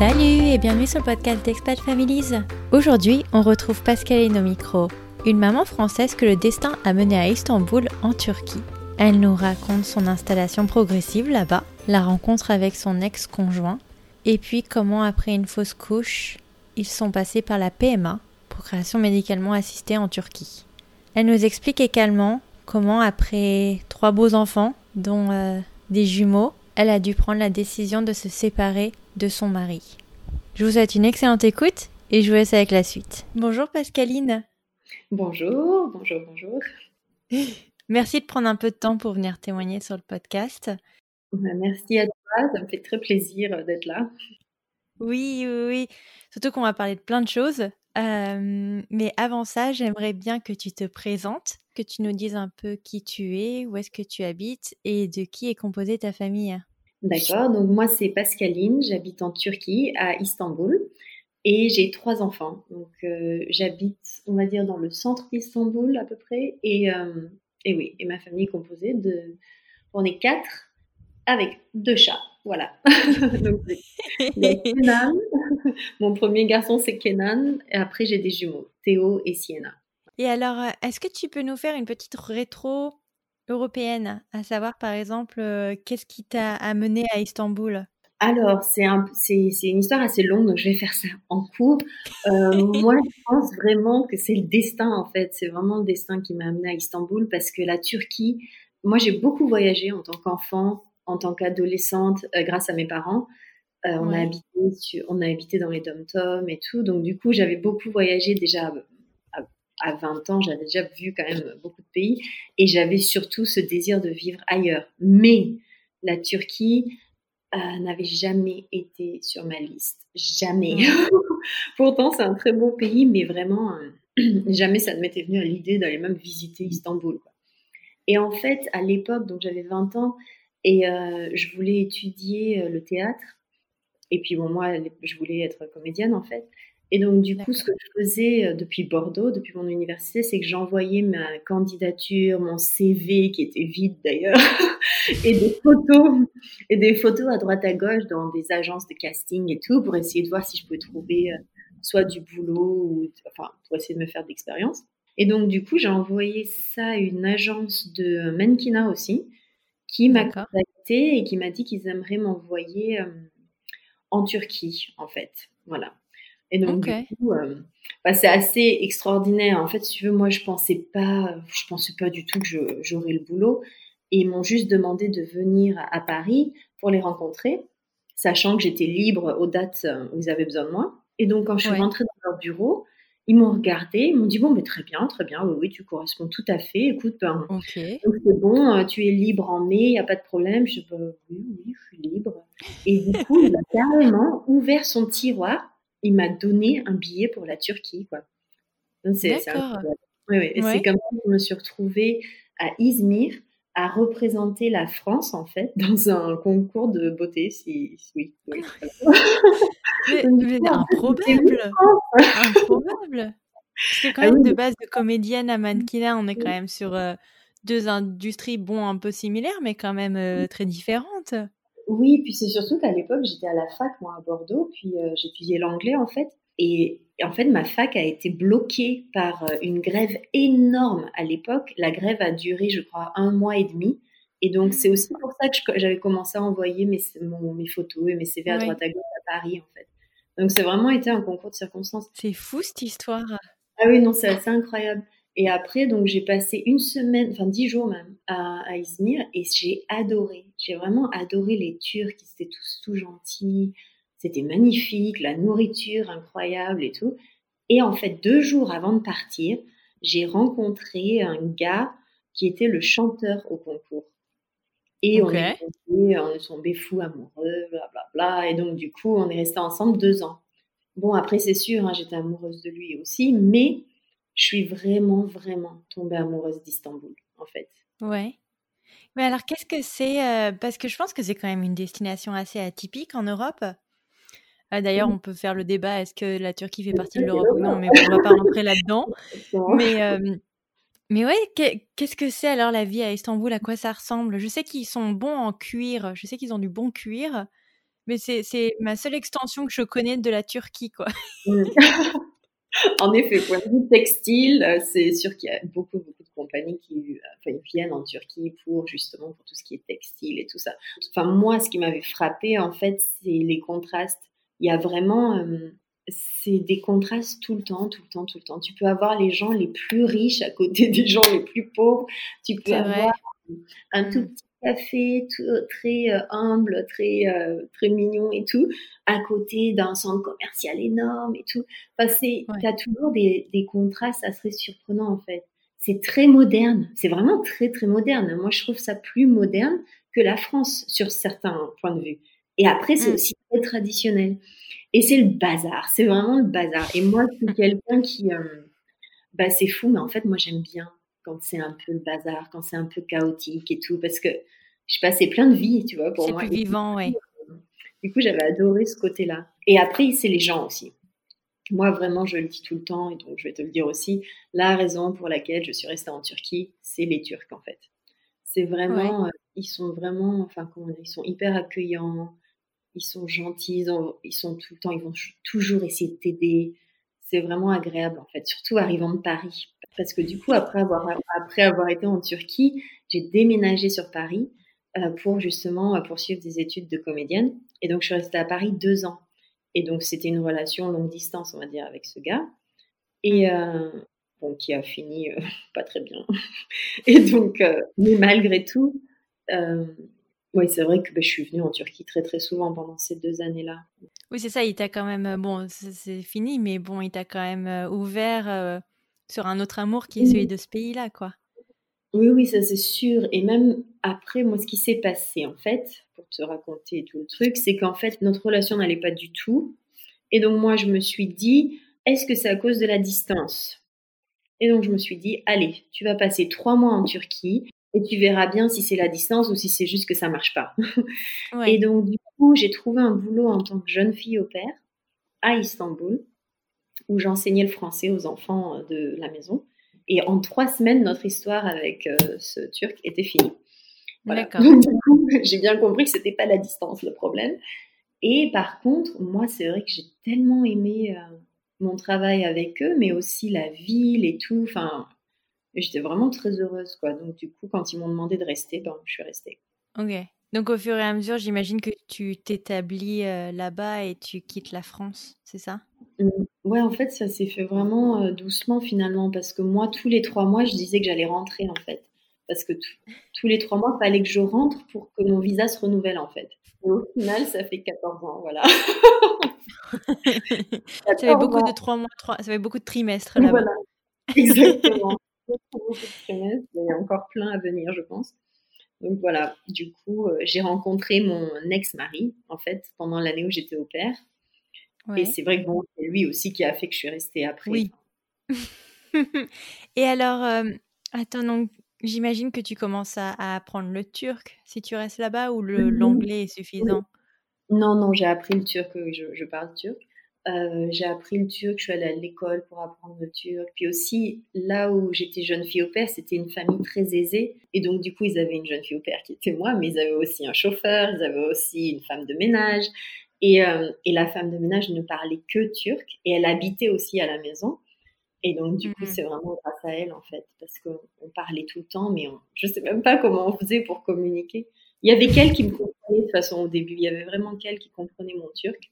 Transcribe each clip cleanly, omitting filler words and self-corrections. Salut et bienvenue sur le podcast d'Expat Families. Aujourd'hui, on retrouve Pascaline au micro, une maman française que le destin a menée à Istanbul en Turquie. Elle nous raconte son installation progressive là-bas, la rencontre avec son ex-conjoint, et puis comment après une fausse couche, ils sont passés par la PMA, procréation médicalement assistée en Turquie. Elle nous explique également comment après 3 beaux enfants, dont des jumeaux, elle a dû prendre la décision de se séparer de son mari. Je vous souhaite une excellente écoute et je vous laisse avec la suite. Bonjour Pascaline. Bonjour. Merci de prendre un peu de temps pour venir témoigner sur le podcast. Merci à toi, ça me fait très plaisir d'être là. Oui. Surtout qu'on va parler de plein de choses. Mais avant ça, j'aimerais bien que tu te présentes, que tu nous dises un peu qui tu es, où est-ce que tu habites et de qui est composée ta famille. D'accord, donc moi c'est Pascaline, j'habite en Turquie, à Istanbul, et j'ai 3 enfants. Donc j'habite, on va dire, dans le centre d'Istanbul à peu près, et ma famille est composée de... On est 4 avec 2 chats, voilà. Donc c'est Kenan, mon premier garçon c'est Kenan, et après j'ai des jumeaux, Theo et Sienna. Et alors, est-ce que tu peux nous faire une petite rétro européenne, à savoir par exemple, qu'est-ce qui t'a amené à Istanbul? Alors, c'est une histoire assez longue, donc je vais faire ça en cours. Moi, je pense vraiment que c'est le destin en fait, c'est vraiment le destin qui m'a amené à Istanbul parce que la Turquie, moi j'ai beaucoup voyagé en tant qu'enfant, en tant qu'adolescente, grâce à mes parents. On a habité dans les dom-toms et tout, donc du coup j'avais beaucoup voyagé déjà. À 20 ans, j'avais déjà vu quand même beaucoup de pays et j'avais surtout ce désir de vivre ailleurs. Mais la Turquie n'avait jamais été sur ma liste. Jamais. Pourtant, c'est un très beau pays, mais vraiment, jamais ça ne m'était venu à l'idée d'aller même visiter Istanbul, quoi. Et en fait, à l'époque, donc j'avais 20 ans et je voulais étudier le théâtre. Et puis bon, moi, je voulais être comédienne en fait. Et donc, du coup, ce que je faisais depuis Bordeaux, depuis mon université, c'est que j'envoyais ma candidature, mon CV, qui était vide d'ailleurs, et des photos à droite à gauche dans des agences de casting et tout, pour essayer de voir si je pouvais trouver soit du boulot, pour essayer de me faire de l'expérience. Et donc, du coup, j'ai envoyé ça à une agence de mannequinat aussi, qui m'a contactée et qui m'a dit qu'ils aimeraient m'envoyer en Turquie, en fait. Voilà. Et donc, du coup, c'est assez extraordinaire. En fait, si tu veux, moi, je pensais pas du tout que j'aurais le boulot. Et ils m'ont juste demandé de venir à Paris pour les rencontrer, sachant que j'étais libre aux dates où ils avaient besoin de moi. Et donc, quand je suis rentrée dans leur bureau, ils m'ont regardée, ils m'ont dit « Bon, mais très bien, oui, tu corresponds tout à fait. Écoute, donc c'est bon, tu es libre en mai, il n'y a pas de problème. » Je dis « Oui, je suis libre. » Et du coup, il a carrément ouvert son tiroir. Il m'a donné un billet pour la Turquie, quoi. Donc, c'est incroyable. Oui. Et c'est comme ça que je me suis retrouvée à Izmir à représenter la France, en fait, dans un concours de beauté. Oui. mais improbable. Parce que quand même, de base, de comédienne à mannequinat, on est quand même sur 2 industries, un peu similaires, mais quand même très différentes. Oui, puis c'est surtout qu'à l'époque, j'étais à la fac, moi, à Bordeaux, puis j'étudiais l'anglais, en fait. Et en fait, ma fac a été bloquée par une grève énorme à l'époque. La grève a duré, je crois, 1 mois et demi. Et donc, c'est aussi pour ça que j'avais commencé à envoyer mes photos et mes CV à droite à gauche à Paris, en fait. Donc, ça a vraiment été un concours de circonstances. C'est fou, cette histoire. Ah oui, non, c'est assez incroyable. Et après, donc, j'ai passé 1 semaine, 10 jours même, à Izmir et j'ai adoré. J'ai vraiment adoré les Turcs, ils étaient tous tout gentils, c'était magnifique, la nourriture incroyable et tout. Et en fait, 2 jours avant de partir, j'ai rencontré un gars qui était le chanteur au concours. Et on est tombés fous amoureux, blablabla. Et donc, du coup, on est restés ensemble 2 ans. Bon, après, c'est sûr, j'étais amoureuse de lui aussi, mais... Je suis vraiment, vraiment tombée amoureuse d'Istanbul, en fait. Ouais. Mais alors, qu'est-ce que c'est parce que je pense que c'est quand même une destination assez atypique en Europe. D'ailleurs, on peut faire le débat, est-ce que la Turquie fait partie de l'Europe ou non, mais on ne va pas rentrer là-dedans. Mais ouais, qu'est-ce que c'est alors la vie à Istanbul? À quoi ça ressemble? Je sais qu'ils sont bons en cuir. Je sais qu'ils ont du bon cuir. Mais c'est ma seule extension que je connais de la Turquie, quoi. En effet, point de vue textile, c'est sûr qu'il y a beaucoup, beaucoup de compagnies qui viennent en Turquie pour tout ce qui est textile et tout ça. Enfin, moi, ce qui m'avait frappée, en fait, c'est les contrastes. Il y a vraiment... c'est des contrastes tout le temps, tout le temps, tout le temps. Tu peux avoir les gens les plus riches à côté des gens les plus pauvres. Tu peux avoir un tout petit café très humble, très mignon et tout, à côté d'un centre commercial énorme et tout. Enfin, t'as toujours des contrastes assez surprenants, en fait. C'est très moderne. C'est vraiment très, très moderne. Moi, je trouve ça plus moderne que la France, sur certains points de vue. Et après, c'est aussi très traditionnel. Et c'est le bazar, c'est vraiment le bazar. Et moi, je suis quelqu'un qui... c'est fou, mais en fait, moi, j'aime bien quand c'est un peu le bazar, quand c'est un peu chaotique et tout, parce que je passais plein de vies, tu vois, pour moi. C'est plus vivant, oui. Du coup, j'avais adoré ce côté-là. Et après, c'est les gens aussi. Moi, vraiment, je le dis tout le temps, et donc je vais te le dire aussi, la raison pour laquelle je suis restée en Turquie, c'est les Turcs, en fait. C'est vraiment... ils sont vraiment... Enfin, comment dire, ils sont hyper accueillants. Ils sont gentils, ils sont tout le temps, ils vont toujours essayer de t'aider. C'est vraiment agréable, en fait, surtout arrivant de Paris. Parce que du coup, après avoir été en Turquie, j'ai déménagé sur Paris pour justement poursuivre des études de comédienne. Et donc, je suis restée à Paris 2 ans. Et donc, c'était une relation longue distance, on va dire, avec ce gars. Et qui a fini pas très bien. Et donc, mais malgré tout... oui, c'est vrai que je suis venue en Turquie très, très souvent pendant ces 2 années-là. Oui, c'est ça, il t'a quand même... Bon, c'est fini, mais bon, il t'a quand même ouvert sur un autre amour qui est celui de ce pays-là, quoi. Oui, ça c'est sûr. Et même après, moi, ce qui s'est passé, en fait, pour te raconter tout le truc, c'est qu'en fait, notre relation n'allait pas du tout. Et donc, moi, je me suis dit, est-ce que c'est à cause de la distance ? Et donc, je me suis dit, allez, tu vas passer 3 mois en Turquie... Et tu verras bien si c'est la distance ou si c'est juste que ça marche pas. Ouais. Et donc, du coup, j'ai trouvé un boulot en tant que jeune fille au pair à Istanbul, où j'enseignais le français aux enfants de la maison. Et en 3 semaines, notre histoire avec ce Turc était finie. Voilà. D'accord. Donc, du coup, j'ai bien compris que c'était pas la distance le problème. Et par contre, moi, c'est vrai que j'ai tellement aimé mon travail avec eux, mais aussi la ville et tout. Enfin... J'étais vraiment très heureuse, quoi. Donc, du coup, quand ils m'ont demandé de rester, je suis restée. Ok. Donc, au fur et à mesure, j'imagine que tu t'établis là-bas et tu quittes la France, c'est ça ? Ouais, en fait, ça s'est fait vraiment doucement, finalement. Parce que moi, tous les 3 mois, je disais que j'allais rentrer, en fait. Parce que tous les 3 mois, il fallait que je rentre pour que mon visa se renouvelle, en fait. Et au final, ça fait 14 ans, voilà. Ça fait beaucoup de 3 mois, ça fait beaucoup de trimestres, là-bas. Voilà, exactement. Il y a encore plein à venir, je pense. Donc voilà, du coup, j'ai rencontré mon ex-mari, en fait, pendant l'année où j'étais au pair. Ouais. Et c'est vrai que c'est lui aussi qui a fait que je suis restée après. Oui. Et alors, donc, j'imagine que tu commences à apprendre le turc si tu restes là-bas, ou l'anglais est suffisant ? Oui. Non, j'ai appris le turc, je parle turc. J'ai appris le turc, je suis allée à l'école pour apprendre le turc. Puis aussi, là où j'étais jeune fille au pair, c'était une famille très aisée. Et donc, du coup, ils avaient une jeune fille au pair qui était moi, mais ils avaient aussi un chauffeur, ils avaient aussi une femme de ménage. Et la femme de ménage ne parlait que turc. Et elle habitait aussi à la maison. Et donc, du coup, c'est vraiment grâce à elle, en fait. Parce qu'on parlait tout le temps, mais je ne sais même pas comment on faisait pour communiquer. Il y avait qu'elle qui me comprenait, de toute façon, au début. Il y avait vraiment qu'elle qui comprenait mon turc.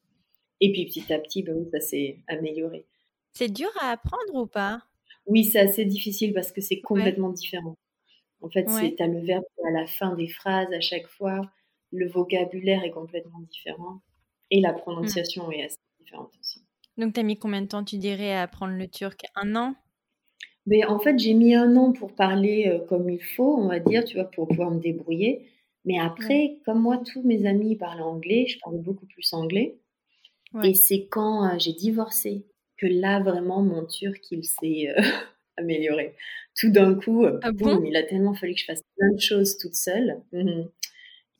Et puis, petit à petit, ça s'est amélioré. C'est dur à apprendre ou pas ? Oui, c'est assez difficile parce que c'est complètement différent. En fait, t'as le verbe à la fin des phrases à chaque fois. Le vocabulaire est complètement différent. Et la prononciation est assez différente aussi. Donc, t'as mis combien de temps, tu dirais, à apprendre le turc ? 1 an ? Mais en fait, j'ai mis 1 an pour parler comme il faut, on va dire, tu vois, pour pouvoir me débrouiller. Mais après, comme moi, tous mes amis parlent anglais, je parle beaucoup plus anglais. Ouais. Et c'est quand j'ai divorcé que là, vraiment, mon turc, il s'est amélioré. Tout d'un coup, il a tellement fallu que je fasse plein de choses toute seule. Mm-hmm.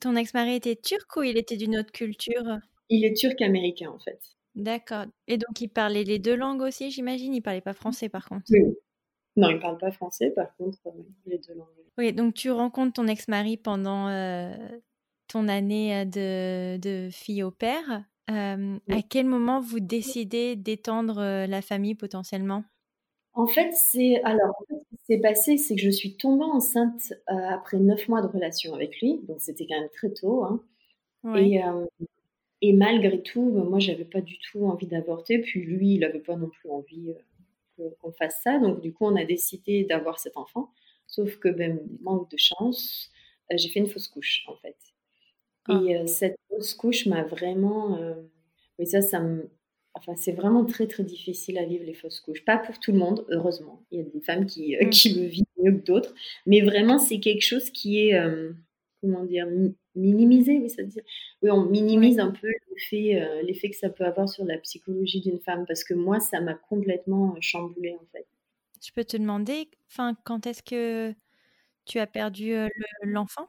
Ton ex-mari était turc ou il était d'une autre culture ? Il est turc-américain, en fait. D'accord. Et donc, il parlait les 2 langues aussi, j'imagine ? Il parlait pas français, par contre ? Oui. Non, il parle pas français, par contre, les 2 langues. Oui, donc tu rencontres ton ex-mari pendant ton année de fille au pair. À quel moment vous décidez d'étendre la famille potentiellement ? En fait, ce qui s'est passé, c'est que je suis tombée enceinte après 9 mois de relation avec lui. Donc, c'était quand même très tôt. Hein. Oui. Et malgré tout, moi, je n'avais pas du tout envie d'avorter. Puis lui, il n'avait pas non plus envie qu'on fasse ça. Donc, du coup, on a décidé d'avoir cet enfant. Sauf que, manque de chance, j'ai fait une fausse couche, en fait. Ah. Et cette fausse couche m'a vraiment... oui, c'est vraiment très, très difficile à vivre, les fausses couches. Pas pour tout le monde, heureusement. Il y a des femmes qui le vivent mieux que d'autres. Mais vraiment, c'est quelque chose qui est... comment dire, minimiser, oui, ça veut dire. Oui, on minimise un peu l'effet que ça peut avoir sur la psychologie d'une femme, parce que moi, ça m'a complètement chamboulée, en fait. Je peux te demander, quand est-ce que tu as perdu l'enfant ?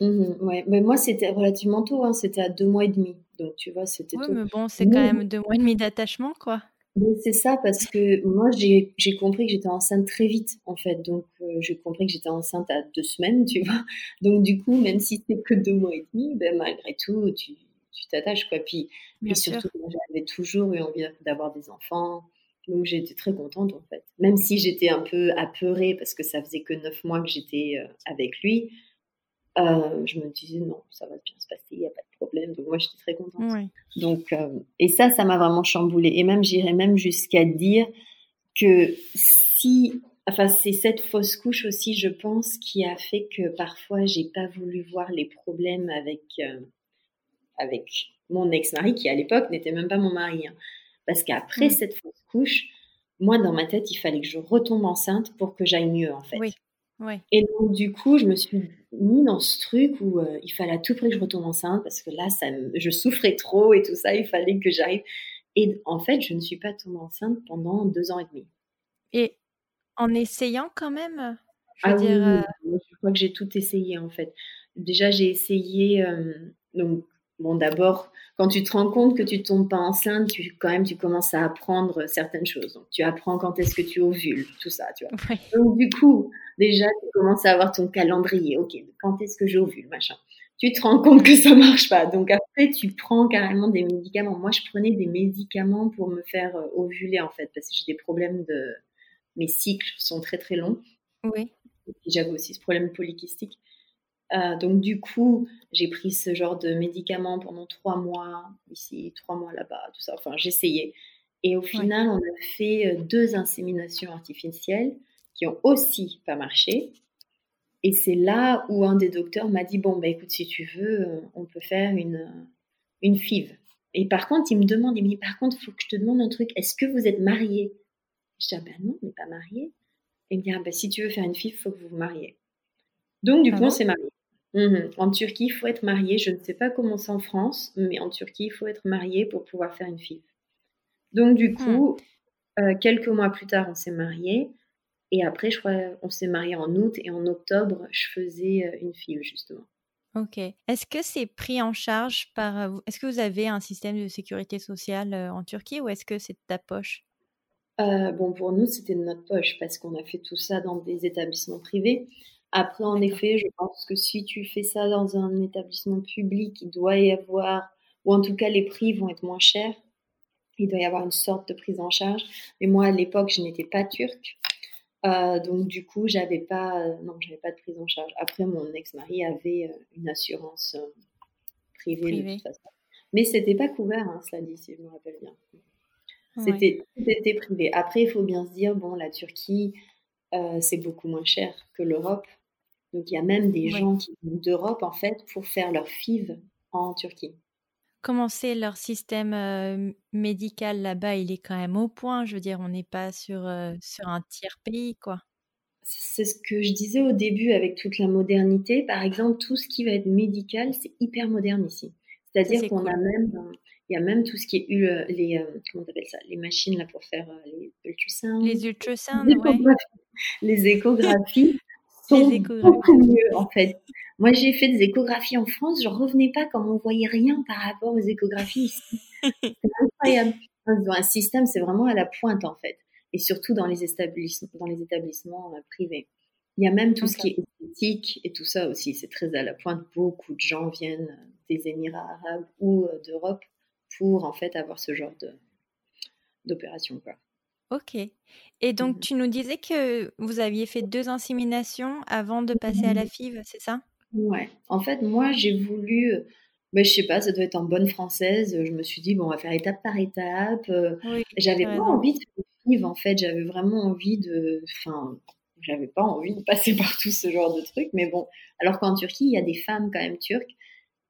Ouais, mais moi, c'était relativement tôt, hein, c'était à 2 mois et demi, donc tu vois, c'était tôt. Oui, mais bon, c'est quand même 2 mois et demi d'attachement, quoi. Mais c'est ça, parce que moi, j'ai compris que j'étais enceinte très vite, en fait. Donc, j'ai compris que j'étais enceinte à 2 semaines, tu vois. Donc, du coup, même si c'était que 2 mois et demi, malgré tout, tu t'attaches, quoi. Puis surtout, moi, j'avais toujours eu envie d'avoir des enfants. Donc, j'étais très contente, en fait. Même si j'étais un peu apeurée, parce que ça faisait que 9 mois que j'étais avec lui, je me disais non, ça va bien se passer, il n'y a pas de problème. Donc moi j'étais très contente. Oui. Donc et ça m'a vraiment chamboulée. Et même j'irais même jusqu'à dire que c'est cette fausse couche aussi, je pense, qui a fait que parfois j'ai pas voulu voir les problèmes avec mon ex-mari qui à l'époque n'était même pas mon mari, hein. Parce qu'après cette fausse couche, moi dans ma tête il fallait que je retombe enceinte pour que j'aille mieux, en fait. Oui. Ouais. Et donc du coup je me suis mis dans ce truc où il fallait à tout prix que je retombe enceinte, parce que là je souffrais trop et tout ça, il fallait que j'arrive. Et en fait je ne suis pas tombée enceinte pendant 2 ans et demi. Et en essayant quand même, oui, je crois que j'ai tout essayé, en fait. Déjà j'ai essayé donc bon, d'abord, quand tu te rends compte que tu ne tombes pas enceinte, tu commences à apprendre certaines choses. Donc, tu apprends quand est-ce que tu ovules, tout ça, tu vois. Oui. Donc, du coup, déjà, tu commences à avoir ton calendrier. OK, quand est-ce que j'ovule, machin. Tu te rends compte que ça ne marche pas. Donc, après, tu prends carrément des médicaments. Moi, je prenais des médicaments pour me faire ovuler, en fait, parce que j'ai des problèmes de... Mes cycles sont très, très longs. Oui. Et puis, j'avais aussi ce problème polykystique. Donc, du coup, j'ai pris ce genre de médicaments pendant 3 mois, ici, 3 mois là-bas, tout ça. Enfin, j'essayais. Et au final, on a fait 2 inséminations artificielles qui ont aussi pas marché. Et c'est là où un des docteurs m'a dit, bon, écoute, si tu veux, on peut faire une FIV. Et par contre, il me dit, par contre, il faut que je te demande un truc. Est-ce que vous êtes mariés ? Je dis, non, on n'est pas mariés. Et il me dit, si tu veux faire une FIV, il faut que vous vous mariez. Donc, du coup, on s'est mariés. En Turquie, il faut être marié. Je ne sais pas comment c'est en France, mais en Turquie, il faut être marié pour pouvoir faire une FIV. Donc, du coup, quelques mois plus tard, on s'est mariés. Et après, je crois qu'on s'est mariés en août. Et en octobre, je faisais une FIV, justement. OK. Est-ce que c'est pris en charge par... Est-ce que vous avez un système de sécurité sociale en Turquie, ou est-ce que c'est de ta poche ? Pour nous, c'était de notre poche, parce qu'on a fait tout ça dans des établissements privés. Après, en effet, je pense que si tu fais ça dans un établissement public, il doit y avoir, ou en tout cas, les prix vont être moins chers. Il doit y avoir une sorte de prise en charge. Mais moi, à l'époque, je n'étais pas turque. Donc, du coup, j'avais pas de prise en charge. Après, mon ex-mari avait une assurance privée de toute façon. Mais ce n'était pas couvert, hein, cela dit, si je me rappelle bien. C'était privé. Après, il faut bien se dire, la Turquie, c'est beaucoup moins cher que l'Europe. Donc, il y a même des gens qui viennent d'Europe, en fait, pour faire leur FIV en Turquie. Comment c'est leur système médical là-bas ? Il est quand même au point. Je veux dire, on n'est pas sur un tiers pays, quoi. C'est ce que je disais au début avec toute la modernité. Par exemple, tout ce qui va être médical, c'est hyper moderne ici. C'est-à-dire qu'on a même... Il y a même tout ce qui est les machines là pour faire les ultrasounds. Les ultrasounds, oui. Les échographies sont beaucoup mieux, en fait. Moi, j'ai fait des échographies en France. Je ne revenais pas comme on ne voyait rien par rapport aux échographies ici. C'est incroyable. Dans un système, c'est vraiment à la pointe, en fait. Et surtout dans les établissements privés. Il y a même tout ce qui est esthétique et tout ça aussi, c'est très à la pointe. Beaucoup de gens viennent des Émirats arabes ou d'Europe pour en fait avoir ce genre d'opération, quoi. Ok. Et donc, tu nous disais que vous aviez fait 2 inséminations avant de passer à la FIV, c'est ça? Ouais. En fait, moi, j'ai voulu... Mais je sais pas, ça doit être en bonne française. Je me suis dit, bon, on va faire étape par étape. Oui, j'avais pas envie de faire une FIV, en fait. J'avais vraiment envie de... Enfin, j'avais pas envie de passer par tout ce genre de trucs. Mais bon, alors qu'en Turquie, il y a des femmes quand même turques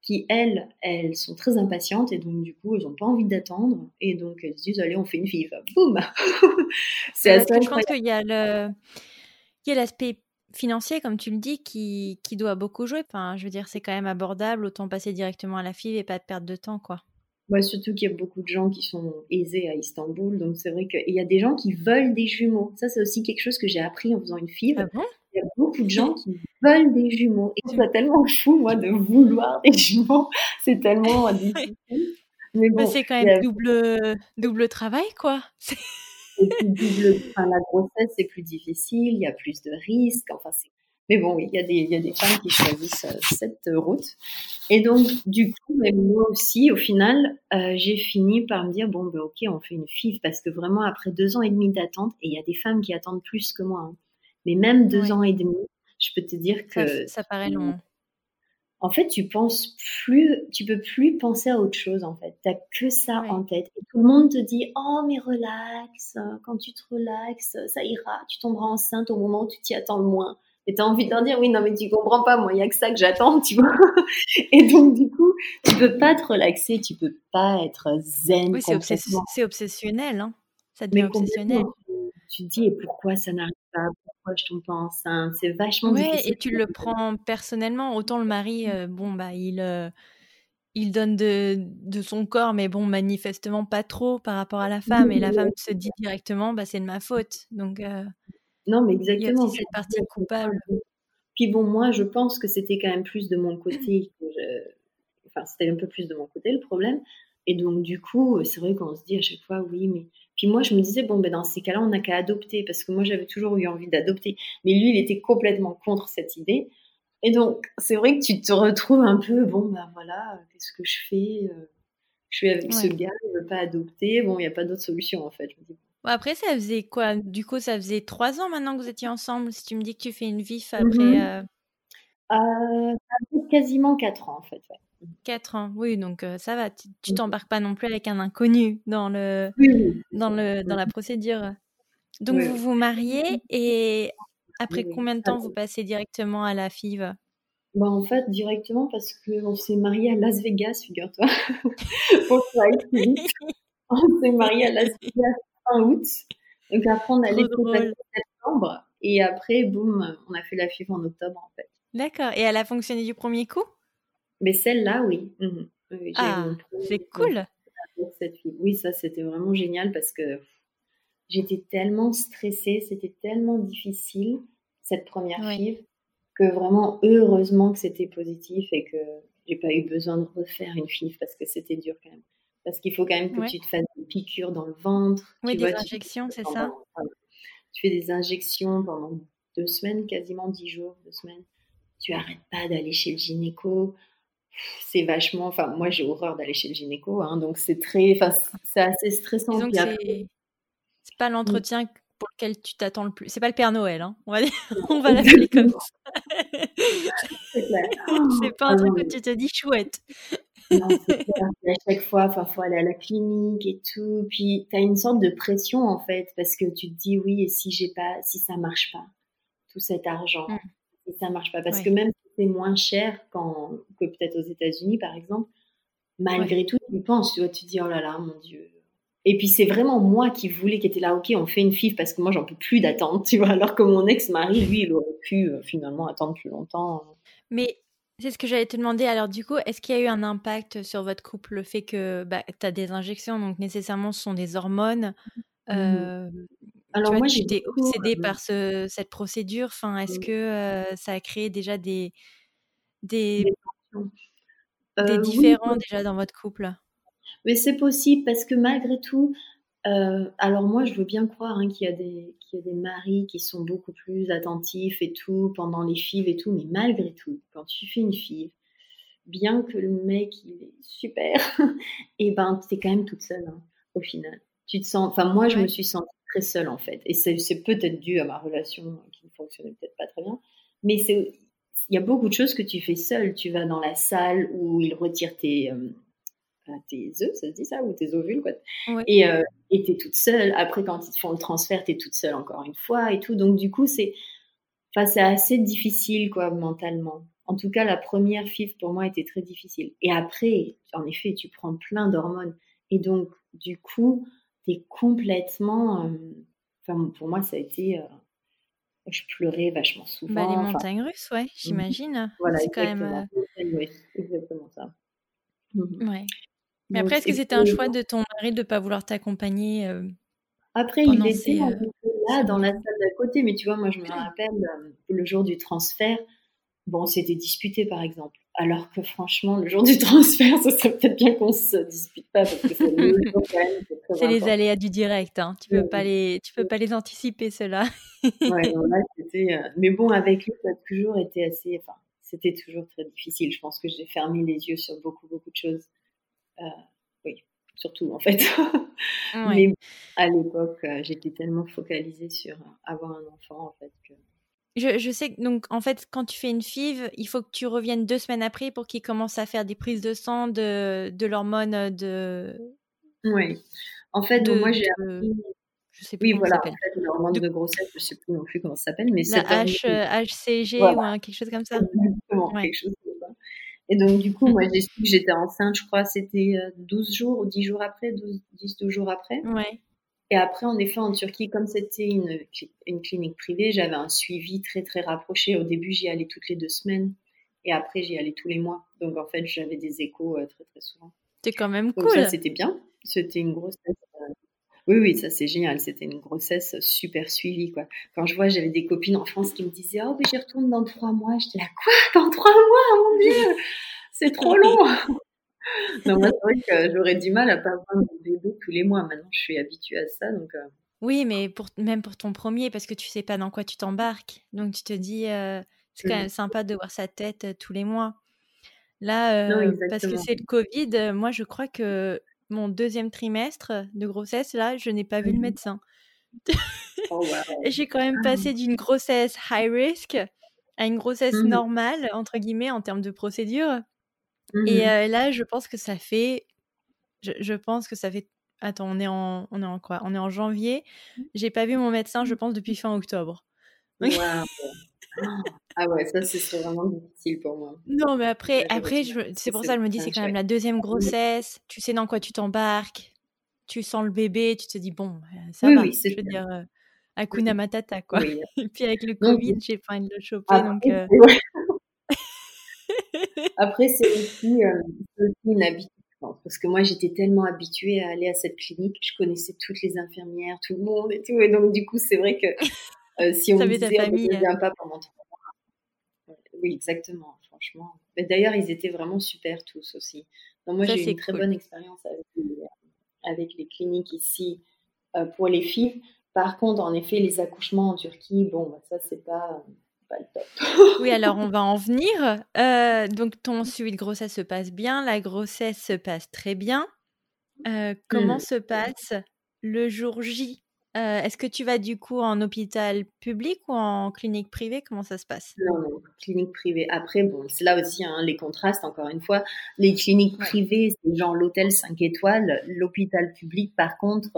qui, elles sont très impatientes et donc, du coup, elles n'ont pas envie d'attendre. Et donc, elles se disent, allez, on fait une FIV. Boum. C'est assez incroyable. Je pense qu'il y a l'aspect financier, comme tu le dis, qui doit beaucoup jouer. Enfin, je veux dire, c'est quand même abordable. Autant passer directement à la FIV et pas perdre de temps, quoi. Ouais, surtout qu'il y a beaucoup de gens qui sont aisés à Istanbul. Donc, c'est vrai qu'il y a des gens qui veulent des jumeaux. Ça, c'est aussi quelque chose que j'ai appris en faisant une FIV. Ah bon? Il y a beaucoup de gens qui veulent des jumeaux. Et c'est tellement fou, moi, de vouloir des jumeaux. C'est tellement difficile. Mais bon, c'est quand même double travail, quoi. La grossesse, c'est plus difficile. Il y a plus de risques. Enfin, mais bon, oui, il y a des femmes qui choisissent cette route. Et donc, du coup, moi aussi, au final, j'ai fini par me dire, bon, ben, ok, on fait une FIV. Parce que vraiment, après 2 ans et demi d'attente, et il y a des femmes qui attendent plus que moi, hein. Mais même 2 ans et demi, je peux te dire que... Ça paraît long. En fait, tu peux plus penser à autre chose, en fait. Tu n'as que ça en tête. Et tout le monde te dit, oh, mais relax, quand tu te relaxes, ça ira, tu tomberas enceinte au moment où tu t'y attends le moins. Et tu as envie de leur dire, oui, non, mais tu comprends pas, moi, il n'y a que ça que j'attends, tu vois. Et donc, du coup, tu ne peux pas te relaxer, tu ne peux pas être zen. Oui, c'est obsessionnel, hein. Ça devient obsessionnel. Tu te dis, et pourquoi ça n'arrive pas? Pourquoi je tombe pas enceinte? C'est vachement difficile. Et tu le prends personnellement. Autant le mari, bon, bah, il donne de son corps, mais bon, manifestement pas trop par rapport à la femme. Et la femme se dit directement, bah, c'est de ma faute. Donc, non, mais exactement. Il y a cette partie coupable. Puis bon, moi, je pense que c'était quand même plus de mon côté. Enfin, c'était un peu plus de mon côté le problème. Et donc, du coup, c'est vrai qu'on se dit à chaque fois, oui, mais. Puis moi, je me disais, bon, ben dans ces cas-là, on n'a qu'à adopter, parce que moi, j'avais toujours eu envie d'adopter. Mais lui, il était complètement contre cette idée. Et donc, c'est vrai que tu te retrouves un peu, bon, ben voilà, qu'est-ce que je fais? Je suis avec ce gars, il ne veut pas adopter. Bon, il n'y a pas d'autre solution, en fait. Je me dis. Après, ça faisait quoi? Du coup, ça faisait 3 ans maintenant que vous étiez ensemble, si tu me dis que tu fais une VIF après... quasiment 4 ans, en fait, 4 ans, oui, donc ça va, tu t'embarques pas non plus avec un inconnu dans la procédure. Donc, vous vous mariez et après combien de temps vous passez directement à la FIV? Bah, en fait, directement parce qu'on s'est mariés à Las Vegas, figure-toi. On s'est mariés à Las Vegas fin août, donc après on allait en septembre et après, boum, on a fait la FIV en octobre, en fait. D'accord, et elle a fonctionné du premier coup? Mais celle-là, oui. J'ai c'est cool. Cette fille. Oui, ça, c'était vraiment génial parce que j'étais tellement stressée, c'était tellement difficile, cette première FIV, que vraiment, heureusement que c'était positif et que j'ai pas eu besoin de refaire une FIV parce que c'était dur quand même. Parce qu'il faut quand même que tu te fasses des piqûres dans le ventre. Oui, des injections, c'est ça? Tu fais des injections pendant 2 semaines, quasiment 10 jours, 2 semaines. Tu arrêtes pas d'aller chez le gynéco. C'est vachement... Enfin, moi, j'ai horreur d'aller chez le gynéco, hein, donc c'est très... Enfin, c'est assez stressant. Donc, c'est pas l'entretien pour lequel tu t'attends le plus. C'est pas le Père Noël, hein, on va dire. On va l'appeler comme ça. C'est clair. C'est pas un truc où tu te dis chouette. Non, c'est clair. À chaque fois, il faut aller à la clinique et tout. Puis, t'as une sorte de pression, en fait, parce que tu te dis, oui, et si ça marche pas, tout cet argent... Et ça marche pas parce que même si c'est moins cher que peut-être aux États-Unis par exemple, malgré tout tu penses, tu dis oh là là mon Dieu. Et puis c'est vraiment moi qui était là, ok on fait une FIV parce que moi j'en peux plus d'attendre, tu vois, alors que mon ex-mari lui il aurait pu finalement attendre plus longtemps. Mais c'est ce que j'allais te demander, alors du coup est-ce qu'il y a eu un impact sur votre couple le fait que t'as des injections donc nécessairement ce sont des hormones Alors tu vois, moi, j'étais obsédée par cette procédure. Enfin, est-ce que ça a créé déjà des différends déjà dans votre couple? Mais c'est possible parce que malgré tout, Alors moi, je veux bien croire hein, qu'il y a des maris qui sont beaucoup plus attentifs et tout, pendant les FIV et tout, mais malgré tout, quand tu fais une FIV, bien que le mec, il est super, et ben, t'es quand même toute seule, hein, au final. Tu te sens... Enfin, moi, je me suis sentie très seule, en fait. Et c'est peut-être dû à ma relation qui ne fonctionnait peut-être pas très bien, mais il y a beaucoup de choses que tu fais seule. Tu vas dans la salle où ils retirent tes œufs, ça se dit ça, ou tes ovules, quoi. Ouais. Et t'es toute seule. Après, quand ils te font le transfert, t'es toute seule encore une fois et tout. Donc, du coup, c'est assez difficile, quoi, mentalement. En tout cas, la première FIV, pour moi, était très difficile. Et après, en effet, tu prends plein d'hormones. Et donc, du coup, t'es complètement... Enfin, pour moi, ça a été... Je pleurais vachement souvent. Bah, les montagnes russes, ouais, j'imagine. Voilà, c'est exactement. Quand même... Oui, exactement ça. Ouais. Mais donc, après, est-ce que c'était un choix de ton mari de ne pas vouloir t'accompagner Après, il était là, dans la salle d'à côté. Mais tu vois, moi, je me rappelle, le jour du transfert, bon, on s'était disputé, par exemple. Alors que, franchement, le jour du transfert, ce serait peut-être bien qu'on ne se dispute pas. Parce que c'est le jour, quand même, c'est les aléas du direct. Hein. Tu ne peux, pas les anticiper, ceux-là. Ouais, non, là, c'était... Mais bon, avec lui, ça a toujours été assez... Enfin, c'était toujours très difficile. Je pense que j'ai fermé les yeux sur beaucoup, beaucoup de choses. Oui, surtout en fait. Ouais. Mais à l'époque, j'étais tellement focalisée sur avoir un enfant en fait. Que... Je sais que donc en fait, quand tu fais une FIV, il faut que tu reviennes 2 semaines après pour qu'ils commencent à faire des prises de sang, de l'hormone de. Oui. En fait, moi j'ai. Je sais plus comment ça s'appelle. En fait, l'hormone de grossesse, je ne sais plus non plus comment ça s'appelle, mais c'est la HCG ou quelque chose comme ça. Exactement, quelque chose comme ça. Et donc, du coup, moi, j'ai su que j'étais enceinte, je crois, c'était 12 jours ou 10 jours après, 10-12 jours après. Ouais. Et après, en effet, en Turquie, comme c'était une clinique privée, j'avais un suivi très, très rapproché. Au début, j'y allais toutes les 2 semaines et après, j'y allais tous les mois. Donc, en fait, j'avais des échos très, très souvent. C'était quand même cool. Donc, ça, c'était bien. C'était une grossesse... Oui, ça c'est génial, c'était une grossesse super suivie, quoi. Quand je vois, j'avais des copines en France qui me disaient « Oh, mais j'y retourne dans 3 mois ». Je dis là, quoi ? Dans 3 mois, mon Dieu, c'est trop long. Non, moi, c'est vrai que j'aurais du mal à pas avoir mon bébé tous les mois. Maintenant, je suis habituée à ça, donc... Oui, mais même pour ton premier, parce que tu sais pas dans quoi tu t'embarques. Donc, tu te dis, c'est quand même sympa de voir sa tête tous les mois. Là, non, parce que c'est le Covid, moi, je crois que... Mon 2e trimestre de grossesse, là, je n'ai pas vu le médecin. Oh, wow. J'ai quand même passé d'une grossesse high risk à une grossesse normale, entre guillemets, en termes de procédure. Et là, je pense que ça fait... Attends, on est en quoi ? On est en janvier. J'ai pas vu mon médecin, je pense, depuis fin octobre. Donc... Wow. Ah ouais, ça, c'est vraiment difficile pour moi. Non, mais après c'est pour ça que je me dis, c'est quand même la 2e grossesse. Tu sais dans quoi tu t'embarques. Tu sens le bébé, tu te dis, bon, ça va. Oui, je veux dire, Hakuna Matata, quoi. Oui. Et puis avec le Covid, j'ai pas envie de le choper. Après, c'est aussi une habitude. Parce que moi, j'étais tellement habituée à aller à cette clinique. Je connaissais toutes les infirmières, tout le monde et tout. Et donc, du coup, c'est vrai que si on me disait, on ne vient pas pendant 3 mois. Oui, exactement, franchement. Mais d'ailleurs, ils étaient vraiment super tous aussi. Donc, moi, j'ai eu une très bonne expérience avec les cliniques ici pour les filles. Par contre, en effet, les accouchements en Turquie, bon, bah, ça, c'est pas le top. Oui, alors, on va en venir. Donc, ton suivi de grossesse se passe bien. La grossesse se passe très bien. Comment se passe le jour J ? Est-ce que tu vas du coup en hôpital public ou en clinique privée ? Comment ça se passe ? Non, clinique privée. Après, bon, c'est là aussi hein, les contrastes, encore une fois. Les cliniques privées, c'est genre l'hôtel 5 étoiles. L'hôpital public, par contre,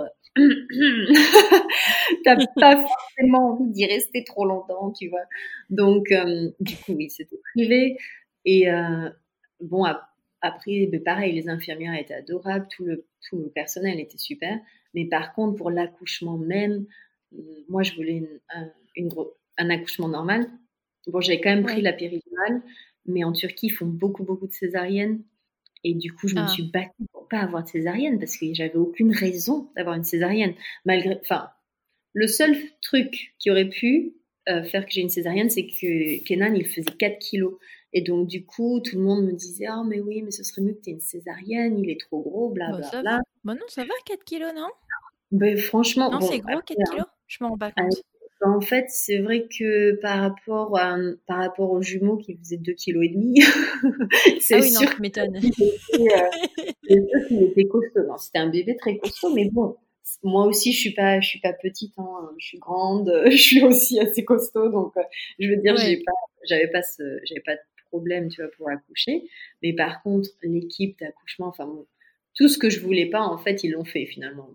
t'as pas forcément envie d'y rester trop longtemps, tu vois. Donc, du coup, oui, c'était privé. Et bon, après, pareil, les infirmières étaient adorables, tout le personnel était super. Mais par contre, pour l'accouchement même, moi, je voulais un accouchement normal. Bon, j'avais quand même pris la péridurale, mais en Turquie, ils font beaucoup, beaucoup de césariennes. Et du coup, je me suis battue pour ne pas avoir de césarienne parce que j'avais aucune raison d'avoir une césarienne. Enfin, le seul truc qui aurait pu faire que j'ai une césarienne, c'est que Kenan, il faisait 4 kilos. Et donc, du coup, tout le monde me disait « Ah, mais oui, mais ce serait mieux que tu aies une césarienne, il est trop gros, blablabla. » Bon, non, ça va, 4 kilos, non ? Ben, franchement... Non, bon, c'est gros, 4 kilos ? Je m'en rends pas compte. En fait, c'est vrai que par rapport aux jumeaux qui faisaient 2,5 kg, c'est ah oui, sûr non, tu m'étonnes. qu'il était costaud. Non, c'était un bébé très costaud, mais bon, moi aussi, je suis pas petite, hein. Je suis grande, je suis aussi assez costaud, donc je veux dire, ouais. j'avais pas de problème, tu vois, pour accoucher. Mais par contre, l'équipe d'accouchement, enfin bon, tout ce que je voulais pas, en fait, ils l'ont fait finalement,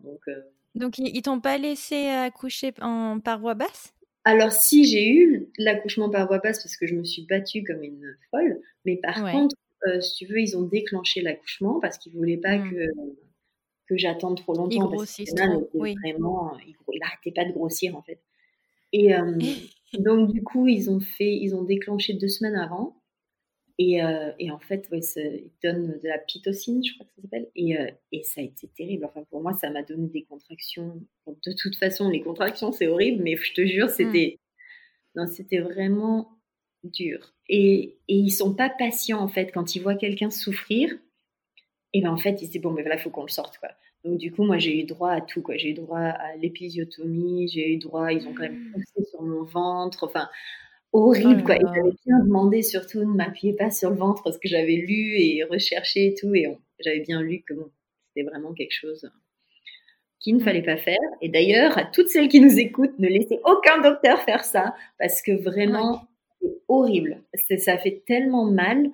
Donc, ils t'ont pas laissé accoucher par voie basse ? Alors, si, j'ai eu l'accouchement par voie basse parce que je me suis battue comme une folle. Mais par contre, si tu veux, ils ont déclenché l'accouchement parce qu'ils voulaient pas que j'attende trop longtemps. Ils grossissent trop, oui. Vraiment, il n'arrêtait pas de grossir, en fait. Et donc, du coup, ils ont déclenché 2 semaines avant. Et en fait, ouais, ils donnent de la pitocine, je crois que ça s'appelle. Et ça a été terrible. Enfin, pour moi, ça m'a donné des contractions. Donc, de toute façon, les contractions, c'est horrible, mais je te jure, c'était vraiment dur. Et ils ne sont pas patients, en fait. Quand ils voient quelqu'un souffrir, et ben, en fait, ils se disent, bon, mais voilà, il faut qu'on le sorte, quoi. Donc, du coup, moi, j'ai eu droit à tout, quoi. J'ai eu droit à l'épisiotomie, j'ai eu droit... Ils ont quand même poussé sur mon ventre, enfin... horrible, quoi. Ils m'avaient bien demandé surtout ne m'appuyez pas sur le ventre, parce que j'avais lu et recherché et tout, et j'avais bien lu que bon, c'était vraiment quelque chose qu'il ne fallait pas faire. Et d'ailleurs, à toutes celles qui nous écoutent, ne laissez aucun docteur faire ça, parce que vraiment, c'est horrible. Ça fait tellement mal.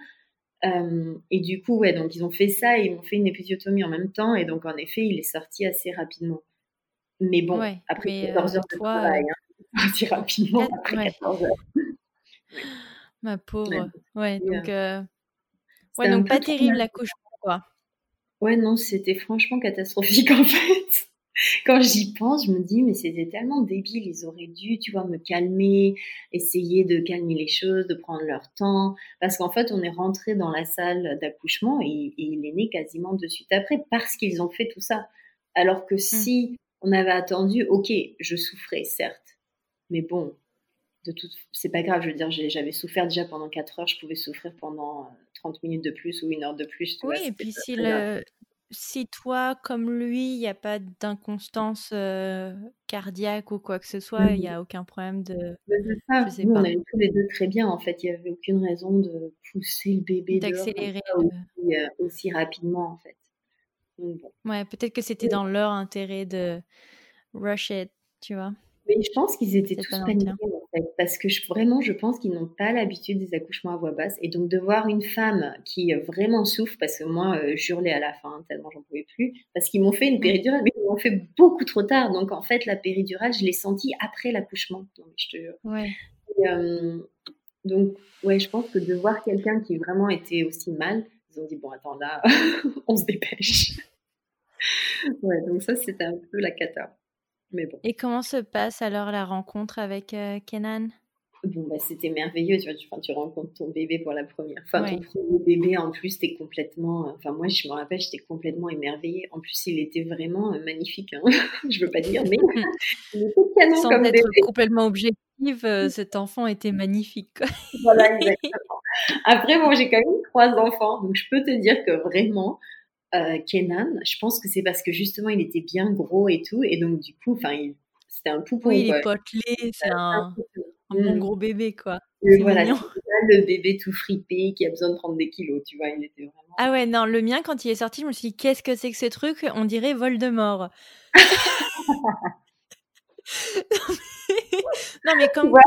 Et du coup, donc ils ont fait ça, et ils m'ont fait une épisiotomie en même temps, et donc en effet, il est sorti assez rapidement. Mais bon, après 14 heures de travail... Hein, parti rapidement après 14 heures. Ma pauvre. Ouais, donc pas terrible l'accouchement, quoi. Ouais, non, c'était franchement catastrophique, en fait. Quand j'y pense, je me dis, mais c'était tellement débile. Ils auraient dû, tu vois, me calmer, essayer de calmer les choses, de prendre leur temps. Parce qu'en fait, on est rentré dans la salle d'accouchement et il est né quasiment de suite après parce qu'ils ont fait tout ça. Alors que si on avait attendu, ok, je souffrais, certes. Mais bon, c'est pas grave, je veux dire, j'avais souffert déjà pendant 4 heures, je pouvais souffrir pendant 30 minutes de plus ou 1 heure de plus. Oui, et puis si toi, comme lui, il n'y a pas d'inconstance cardiaque ou quoi que ce soit, il n'y a aucun problème de... Je sais pas. On avait tous les deux très bien, en fait, il n'y avait aucune raison de pousser le bébé d'accélérer aussi rapidement, en fait. Donc, bon. Ouais, peut-être que c'était dans leur intérêt de rush it, tu vois. Mais je pense qu'ils étaient tous paniqués, en fait, parce que je pense qu'ils n'ont pas l'habitude des accouchements à voix basse. Et donc, de voir une femme qui vraiment souffre, parce que moi, j'hurlais à la fin, tellement j'en pouvais plus, parce qu'ils m'ont fait une péridurale, mais ils m'ont fait beaucoup trop tard. Donc, en fait, la péridurale, je l'ai sentie après l'accouchement, donc, je te jure. Ouais. Et, donc, ouais, je pense que de voir quelqu'un qui vraiment était aussi mal, ils ont dit, bon, attends, là, on se dépêche. Ouais, donc ça, c'était un peu la cata. Mais bon. Et comment se passe alors la rencontre avec Kenan ? Bon, bah, c'était merveilleux, tu vois, tu rencontres ton bébé pour la première fois, ton premier bébé, en plus, t'es complètement... Enfin, moi, je me rappelle, j'étais complètement émerveillée. En plus, il était vraiment magnifique, hein. Je veux pas dire, mais... il était canon sans comme bébé. Sans être complètement objective, cet enfant était magnifique, quoi. Voilà, exactement. Après, moi, j'ai quand même 3 enfants, donc je peux te dire que vraiment... Kenan, je pense que c'est parce que justement il était bien gros et tout, et donc du coup, enfin, c'était un poupon. Oui, il est potelé, c'est un bon gros bébé, quoi. Et voilà, c'est le bébé tout fripé qui a besoin de prendre des kilos, tu vois, il était vraiment. Ah ouais, non, le mien quand il est sorti, je me suis dit, qu'est-ce que c'est que ce truc ? On dirait Voldemort. Non mais comme quoi,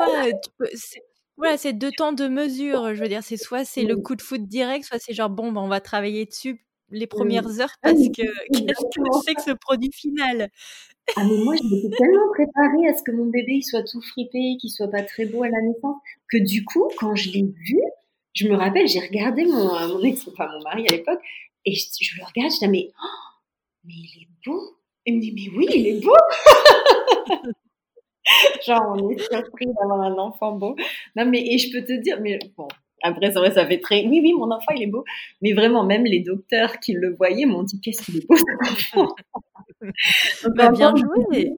voilà, c'est 2 temps de mesure. Je veux dire, c'est soit c'est le coup de foot direct, soit c'est genre bon, ben on va travailler dessus les premières heures, parce que qu'est-ce que c'est que ce produit final ? Ah mais moi, je m'étais tellement préparée à ce que mon bébé il soit tout fripé, qu'il soit pas très beau à la naissance, que du coup, quand je l'ai vu, je me rappelle, j'ai regardé mon ex, enfin mon mari à l'époque, et je le regarde, je dis mais il est beau. Il me dit mais oui, il est beau. Genre on est surpris d'avoir un enfant beau. Non mais et je peux te dire mais bon. Après, c'est vrai, ça fait très... Oui, mon enfant, il est beau. Mais vraiment, même les docteurs qui le voyaient m'ont dit, qu'est-ce qu'il est beau, cet enfant. Bah, bien joué.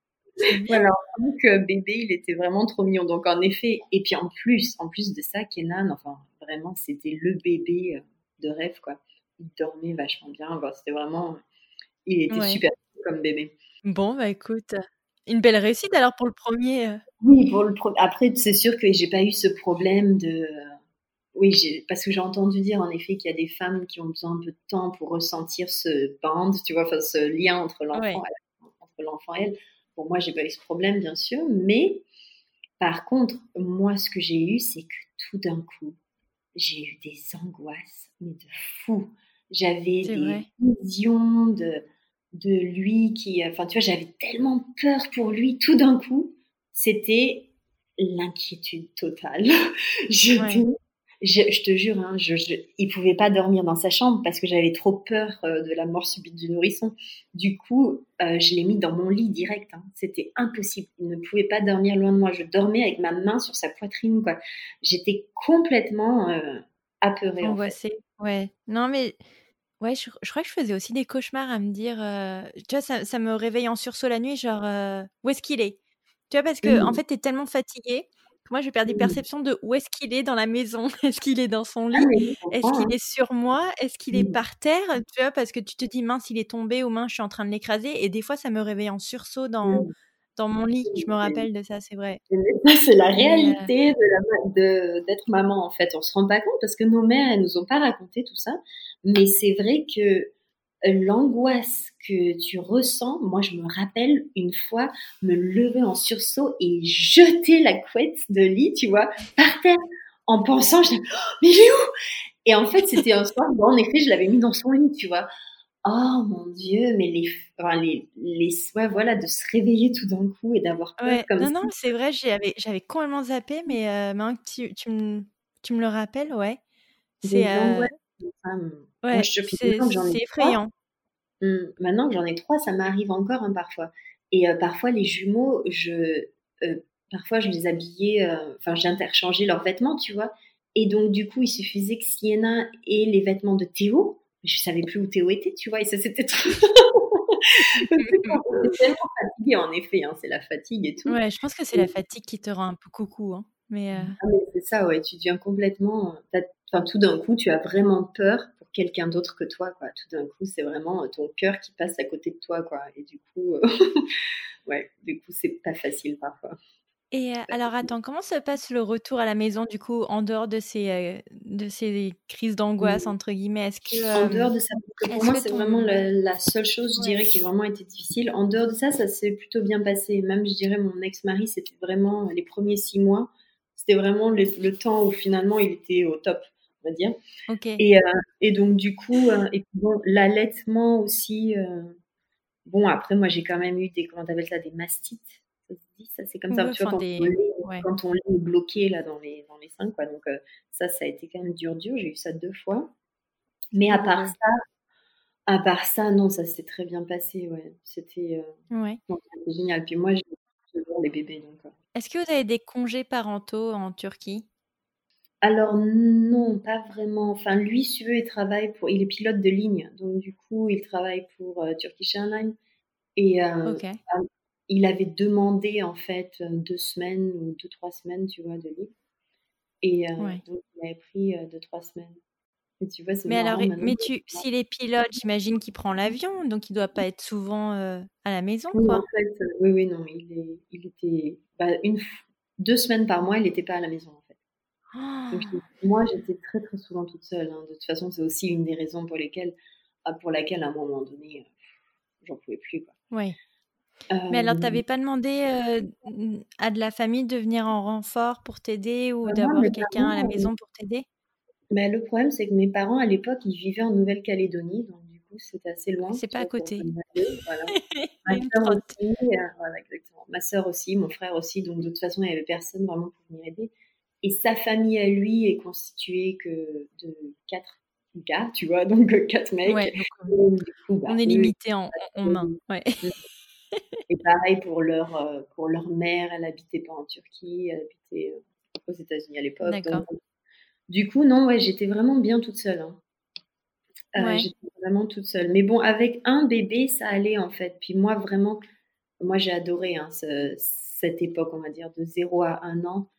Voilà, donc bébé, il était vraiment trop mignon. Donc, en effet, et puis en plus de ça, Kenan, enfin, vraiment, c'était le bébé de rêve, quoi. Il dormait vachement bien. Enfin, c'était vraiment... Il était super beau comme bébé. Bon, bah écoute, une belle réussite alors pour le premier. Oui, après, c'est sûr que j'ai pas eu ce problème de... Oui, parce que j'ai entendu dire en effet qu'il y a des femmes qui ont besoin un peu de temps pour ressentir ce band, tu vois, enfin, ce lien entre l'enfant, ouais, entre l'enfant et elle. Pour moi, j'ai pas eu ce problème, bien sûr, mais par contre, moi, ce que j'ai eu, c'est que tout d'un coup, j'ai eu des angoisses, mais de fou. J'avais des visions de lui qui... Enfin, tu vois, j'avais tellement peur pour lui. Tout d'un coup, c'était l'inquiétude totale. Je te jure, hein, il ne pouvait pas dormir dans sa chambre parce que j'avais trop peur de la mort subite du nourrisson. Du coup, je l'ai mis dans mon lit direct. Hein. C'était impossible. Il ne pouvait pas dormir loin de moi. Je dormais avec ma main sur sa poitrine, quoi. J'étais complètement apeurée. Angoissée. En fait. Ouais. Non, mais... Ouais, je crois que je faisais aussi des cauchemars à me dire... Tu vois, ça me réveille en sursaut la nuit, genre... où est-ce qu'il est ? Tu vois, parce que en fait, t'es tellement fatiguée... Moi, je perds des perceptions de où est-ce qu'il est dans la maison. Est-ce qu'il est dans son lit? Est-ce qu'il est sur moi? Est-ce qu'il est par terre? Tu vois, parce que tu te dis, mince, il est tombé, ou mince, je suis en train de l'écraser. Et des fois, ça me réveille en sursaut dans mon lit. Je me rappelle de ça, c'est vrai. C'est la réalité d'être maman, en fait. On ne se rend pas compte parce que nos mères, elles ne nous ont pas raconté tout ça. Mais c'est vrai que l'angoisse que tu ressens, moi je me rappelle une fois me lever en sursaut et jeter la couette de lit, tu vois, par terre, en pensant, je disais, oh, mais il est où? Et en fait, c'était un soir, bon, en effet, je l'avais mis dans son lit, tu vois. Oh mon Dieu, mais les ouais, voilà, de se réveiller tout d'un coup et d'avoir peur comme ça. Non, c'est vrai, j'avais complètement zappé, mais maintenant que tu me le rappelles, ouais. C'est ouais, moi, c'est effrayant. Maintenant que j'en ai 3, ça m'arrive encore hein, parfois. Et parfois, les jumeaux, parfois, je les habillais, enfin, j'interchangeais leurs vêtements, tu vois. Et donc, du coup, il suffisait que Sienna ait les vêtements de Theo. Je ne savais plus où Theo était, tu vois. Et ça, c'était trop... C'est tellement fatigué, en effet. Hein, c'est la fatigue et tout. Ouais, je pense que c'est la fatigue qui te rend un peu coucou. Hein. Ah, mais c'est ça, ouais. Tu deviens complètement... Enfin, tout d'un coup, tu as vraiment peur pour quelqu'un d'autre que toi, quoi. Tout d'un coup, c'est vraiment ton cœur qui passe à côté de toi, quoi. Et du coup, ouais, du coup, c'est pas facile parfois. Et alors, attends, comment se passe le retour à la maison, du coup, en dehors de ces crises d'angoisse, entre guillemets? Est-ce que en dehors de ça, pour moi, c'est vraiment la seule chose, je dirais, qui a vraiment été difficile. En dehors de ça, ça s'est plutôt bien passé. Même, je dirais, mon ex-mari, c'était vraiment les premiers 6 mois. C'était vraiment le temps où finalement, il était au top. On va dire. Okay. Et donc, du coup, et bon, l'allaitement aussi. Bon, après, moi, j'ai quand même eu des, comment t'appelles ça, des mastites. Ça, c'est comme ça, tu vois, quand on l'est bloqué là, dans les seins. Quoi. Donc, ça a été quand même dur. J'ai eu ça 2 fois. Mais à part ça, non, ça s'est très bien passé. Ouais. C'était, donc, c'était génial. Puis moi, j'ai toujours des bébés. Donc, Est-ce que vous avez des congés parentaux en Turquie ? Alors non, pas vraiment. Enfin, lui, si tu veux, il est pilote de ligne, donc du coup, il travaille pour Turkish Airlines. Et il avait demandé en fait 2 semaines ou 2-3 semaines, tu vois, de libre. Et donc il avait pris 2-3 semaines. Et tu vois, c'est marrant, s'il est pilote, j'imagine qu'il prend l'avion, donc il doit pas être souvent à la maison, quoi. Oui, en fait, non, il était 2 semaines par mois, il n'était pas à la maison. Donc, moi, j'étais très très souvent toute seule. Hein. De toute façon, c'est aussi une des raisons pour laquelle à un moment donné, j'en pouvais plus. Quoi. Oui. Mais alors, t'avais pas demandé à de la famille de venir en renfort pour t'aider ou d'avoir quelqu'un à la maison pour t'aider ? Bah, le problème, c'est que mes parents à l'époque, ils vivaient en Nouvelle-Calédonie, donc du coup, c'était assez loin. C'est pas à côté. Voilà. Ma sœur aussi, voilà, exactement. Ma sœur aussi, mon frère aussi. Donc, de toute façon, il n'y avait personne vraiment pour venir aider. Et sa famille à lui est constituée que de 4 gars, tu vois, donc 4 mecs. Ouais, donc, du coup, on est limité en main. Ouais. Et pareil pour leur mère, elle habitait pas en Turquie, elle habitait aux États-Unis à l'époque. D'accord. Donc, du coup, non, ouais, j'étais vraiment bien toute seule. Hein. J'étais vraiment toute seule. Mais bon, avec un bébé, ça allait en fait. Puis moi, vraiment, j'ai adoré hein, cette époque, on va dire, de 0 à 1 an.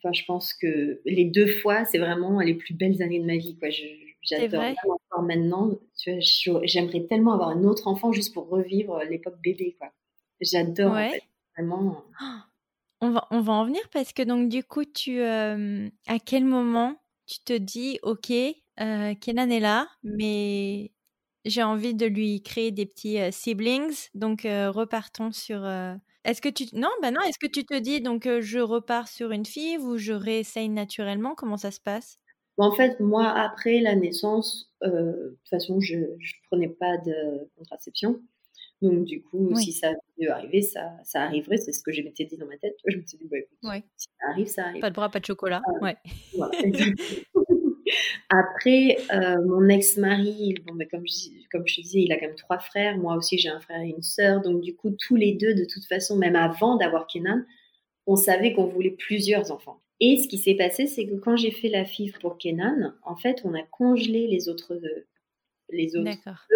Enfin, je pense que les 2 fois, c'est vraiment les plus belles années de ma vie. Quoi. J'adore encore maintenant. Tu vois, j'aimerais tellement avoir un autre enfant juste pour revivre l'époque bébé. Quoi. J'adore, en fait, vraiment. On va en venir parce que donc du coup, à quel moment tu te dis, ok, Kenan est là, mais j'ai envie de lui créer des petits siblings, donc repartons sur. Est-ce que tu te dis donc je repars sur une fille ou je réessaye naturellement? Comment ça se passe? En fait, moi, après la naissance, de toute façon, je ne prenais pas de contraception. Donc, du coup, si ça devait arriver, ça arriverait. C'est ce que je m'étais dit dans ma tête. Je me suis dit, bah, écoute, si ça arrive, ça arrive. Pas de bras, pas de chocolat. Voilà. Après, mon ex-mari, comme je te disais, il a quand même 3 frères. Moi aussi, j'ai un frère et une sœur. Donc, du coup, tous les deux, de toute façon, même avant d'avoir Kenan, on savait qu'on voulait plusieurs enfants. Et ce qui s'est passé, c'est que quand j'ai fait la FIV pour Kenan, en fait, on a congelé les autres œufs. D'accord.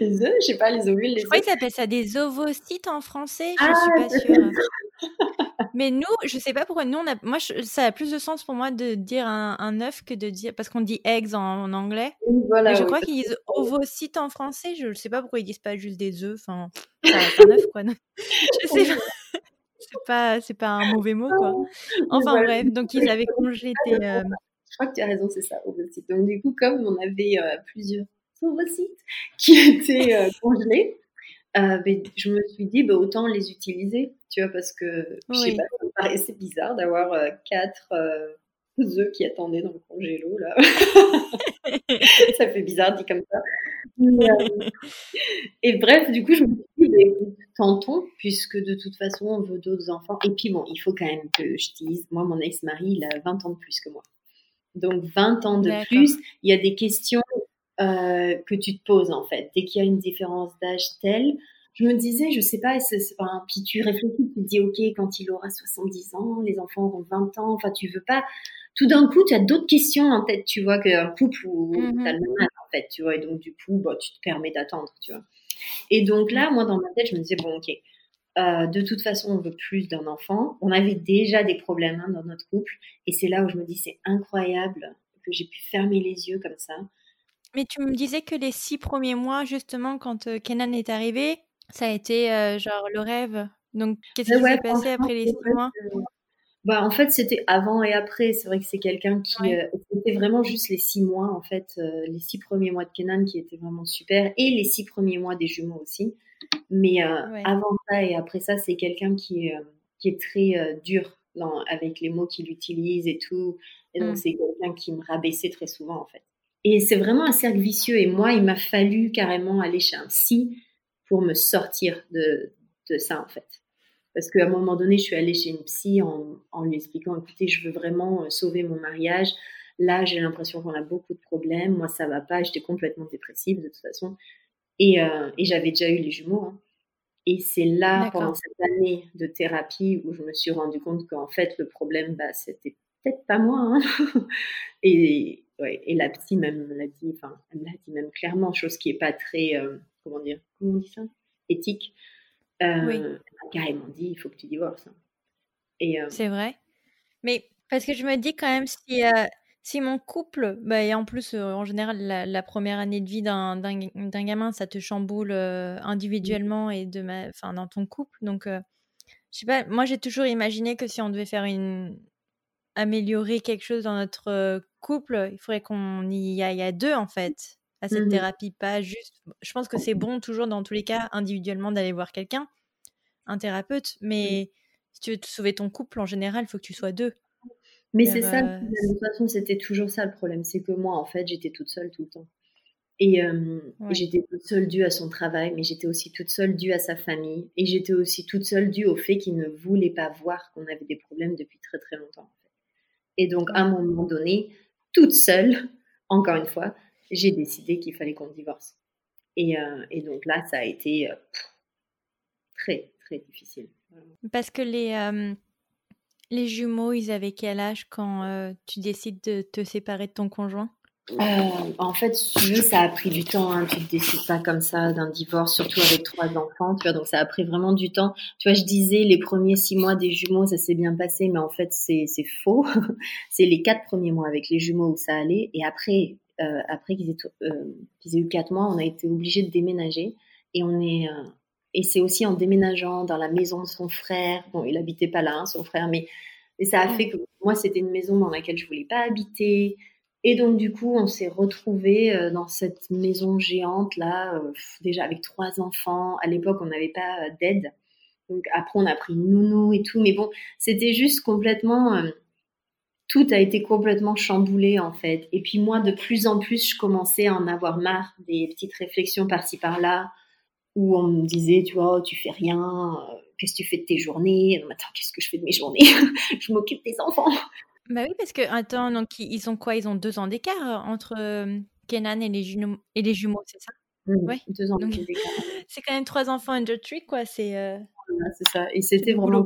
Les œufs, je sais pas, les ovules. Je crois qu'ils appellent ça des ovocytes en français, je suis pas sûre. Mais nous, je sais pas pourquoi, ça a plus de sens pour moi de dire un œuf que de dire, parce qu'on dit eggs en anglais. Voilà, mais je crois qu'ils disent ovocytes en français, je sais pas pourquoi ils disent pas juste des œufs, enfin, c'est un œuf quoi. Non. Je sais pas. C'est pas un mauvais mot quoi. Enfin bref, donc ils avaient congelé tes... Je crois que tu as raison, c'est ça, ovocytes. Donc, du coup, comme on avait plusieurs ovocytes qui étaient congelés, je me suis dit, autant les utiliser, tu vois, parce que, je sais pas, ça me paraissait bizarre d'avoir 4 œufs qui attendaient dans le congélo, là. Ça fait bizarre, dit comme ça. Mais, et bref, du coup, je me suis dit, tentons, puisque de toute façon, on veut d'autres enfants. Et puis, bon, il faut quand même que je dise, moi, mon ex-mari, il a 20 ans de plus que moi. Donc, 20 ans de plus, il y a des questions que tu te poses, en fait. Dès qu'il y a une différence d'âge telle, je me disais, je sais pas, puis tu réfléchis, tu te dis, ok, quand il aura 70 ans, les enfants auront 20 ans, enfin, tu veux pas... Tout d'un coup, tu as d'autres questions en tête, tu vois, qu'un couple où t'as le mal, en fait, tu vois, et donc, du coup, tu te permets d'attendre, tu vois. Et donc là, moi, dans ma tête, je me disais, bon, ok, de toute façon, on veut plus d'un enfant. On avait déjà des problèmes dans notre couple. Et c'est là où je me dis, c'est incroyable que j'ai pu fermer les yeux comme ça. Mais tu me disais que les 6 premiers mois, justement, quand Kenan est arrivé, ça a été le rêve. Donc, qu'est-ce qui s'est passé après les 6 mois? En fait, c'était avant et après. C'est vrai que c'est quelqu'un qui... c'était vraiment juste les 6 mois, en fait. Les 6 premiers mois de Kenan qui étaient vraiment super. Et les 6 premiers mois des jumeaux aussi. Mais avant ça et après ça, c'est quelqu'un qui est très dur avec les mots qu'il utilise et tout. Et donc, c'est quelqu'un qui me rabaissait très souvent, en fait. Et c'est vraiment un cercle vicieux. Et moi, il m'a fallu carrément aller chez un psy pour me sortir de ça, en fait. Parce qu'à un moment donné, je suis allée chez une psy en lui expliquant, écoutez, je veux vraiment sauver mon mariage. Là, j'ai l'impression qu'on a beaucoup de problèmes. Moi, ça ne va pas. J'étais complètement dépressive, de toute façon. Et j'avais déjà eu les jumeaux. Et c'est là, pendant cette année de thérapie, où je me suis rendu compte qu'en fait, le problème, c'était peut-être pas moi. Et la psy même l'a dit clairement, chose qui n'est pas très, comment on dit ça, éthique. Elle m'a carrément dit, il faut que tu divorces. C'est vrai. Mais parce que je me dis quand même, si mon couple, et en plus, en général, la première année de vie d'un gamin, ça te chamboule individuellement et dans ton couple. Donc, je sais pas, moi, j'ai toujours imaginé que si on devait améliorer quelque chose dans notre couple, il faudrait qu'on y aille à 2, en fait, à cette thérapie, pas juste... Je pense que c'est bon, toujours, dans tous les cas, individuellement, d'aller voir quelqu'un, un thérapeute. Mais si tu veux sauver ton couple, en général, il faut que tu sois 2. Mais c'est ça, de toute façon, c'était toujours ça le problème. C'est que moi, en fait, j'étais toute seule tout le temps. Et j'étais toute seule due à son travail, mais j'étais aussi toute seule due à sa famille. Et j'étais aussi toute seule due au fait qu'il ne voulait pas voir qu'on avait des problèmes depuis très, très longtemps. Et donc, à un moment donné, toute seule, encore une fois, j'ai décidé qu'il fallait qu'on divorce. Et donc là, ça a été très, très difficile. Parce que les jumeaux, ils avaient quel âge quand tu décides de te séparer de ton conjoint ? En fait, si tu veux, ça a pris du temps. Tu ne te décides pas comme ça d'un divorce, surtout avec 3 enfants. Tu vois, donc, ça a pris vraiment du temps. Tu vois, je disais, les premiers 6 mois des jumeaux, ça s'est bien passé. Mais en fait, c'est faux. C'est les 4 premiers mois avec les jumeaux où ça allait. Et après qu'ils aient eu 4 mois, on a été obligés de déménager. Et on est... Et c'est aussi en déménageant dans la maison de son frère. Bon, il habitait pas là, hein, son frère, mais ça a fait que moi, c'était une maison dans laquelle je voulais pas habiter. Et donc, du coup, on s'est retrouvés dans cette maison géante, là, déjà avec 3 enfants. À l'époque, on n'avait pas d'aide. Donc, après, on a pris une nounou et tout. Mais bon, c'était juste complètement... tout a été complètement chamboulé, en fait. Et puis, moi, de plus en plus, je commençais à en avoir marre des petites réflexions par-ci, par-là, où on me disait, tu vois, oh, tu fais rien, qu'est-ce que tu fais de tes journées ? Attends, qu'est-ce que je fais de mes journées ? Je m'occupe des enfants. Bah oui, parce que, attends, donc, ils ont quoi ? Ils ont 2 ans d'écart entre Kenan et les jumeaux, c'est ça ? Mmh, oui, 2 ans d'écart. C'est quand même 3 enfants under tree, quoi, c'est... Voilà, c'est ça. Et c'était vraiment...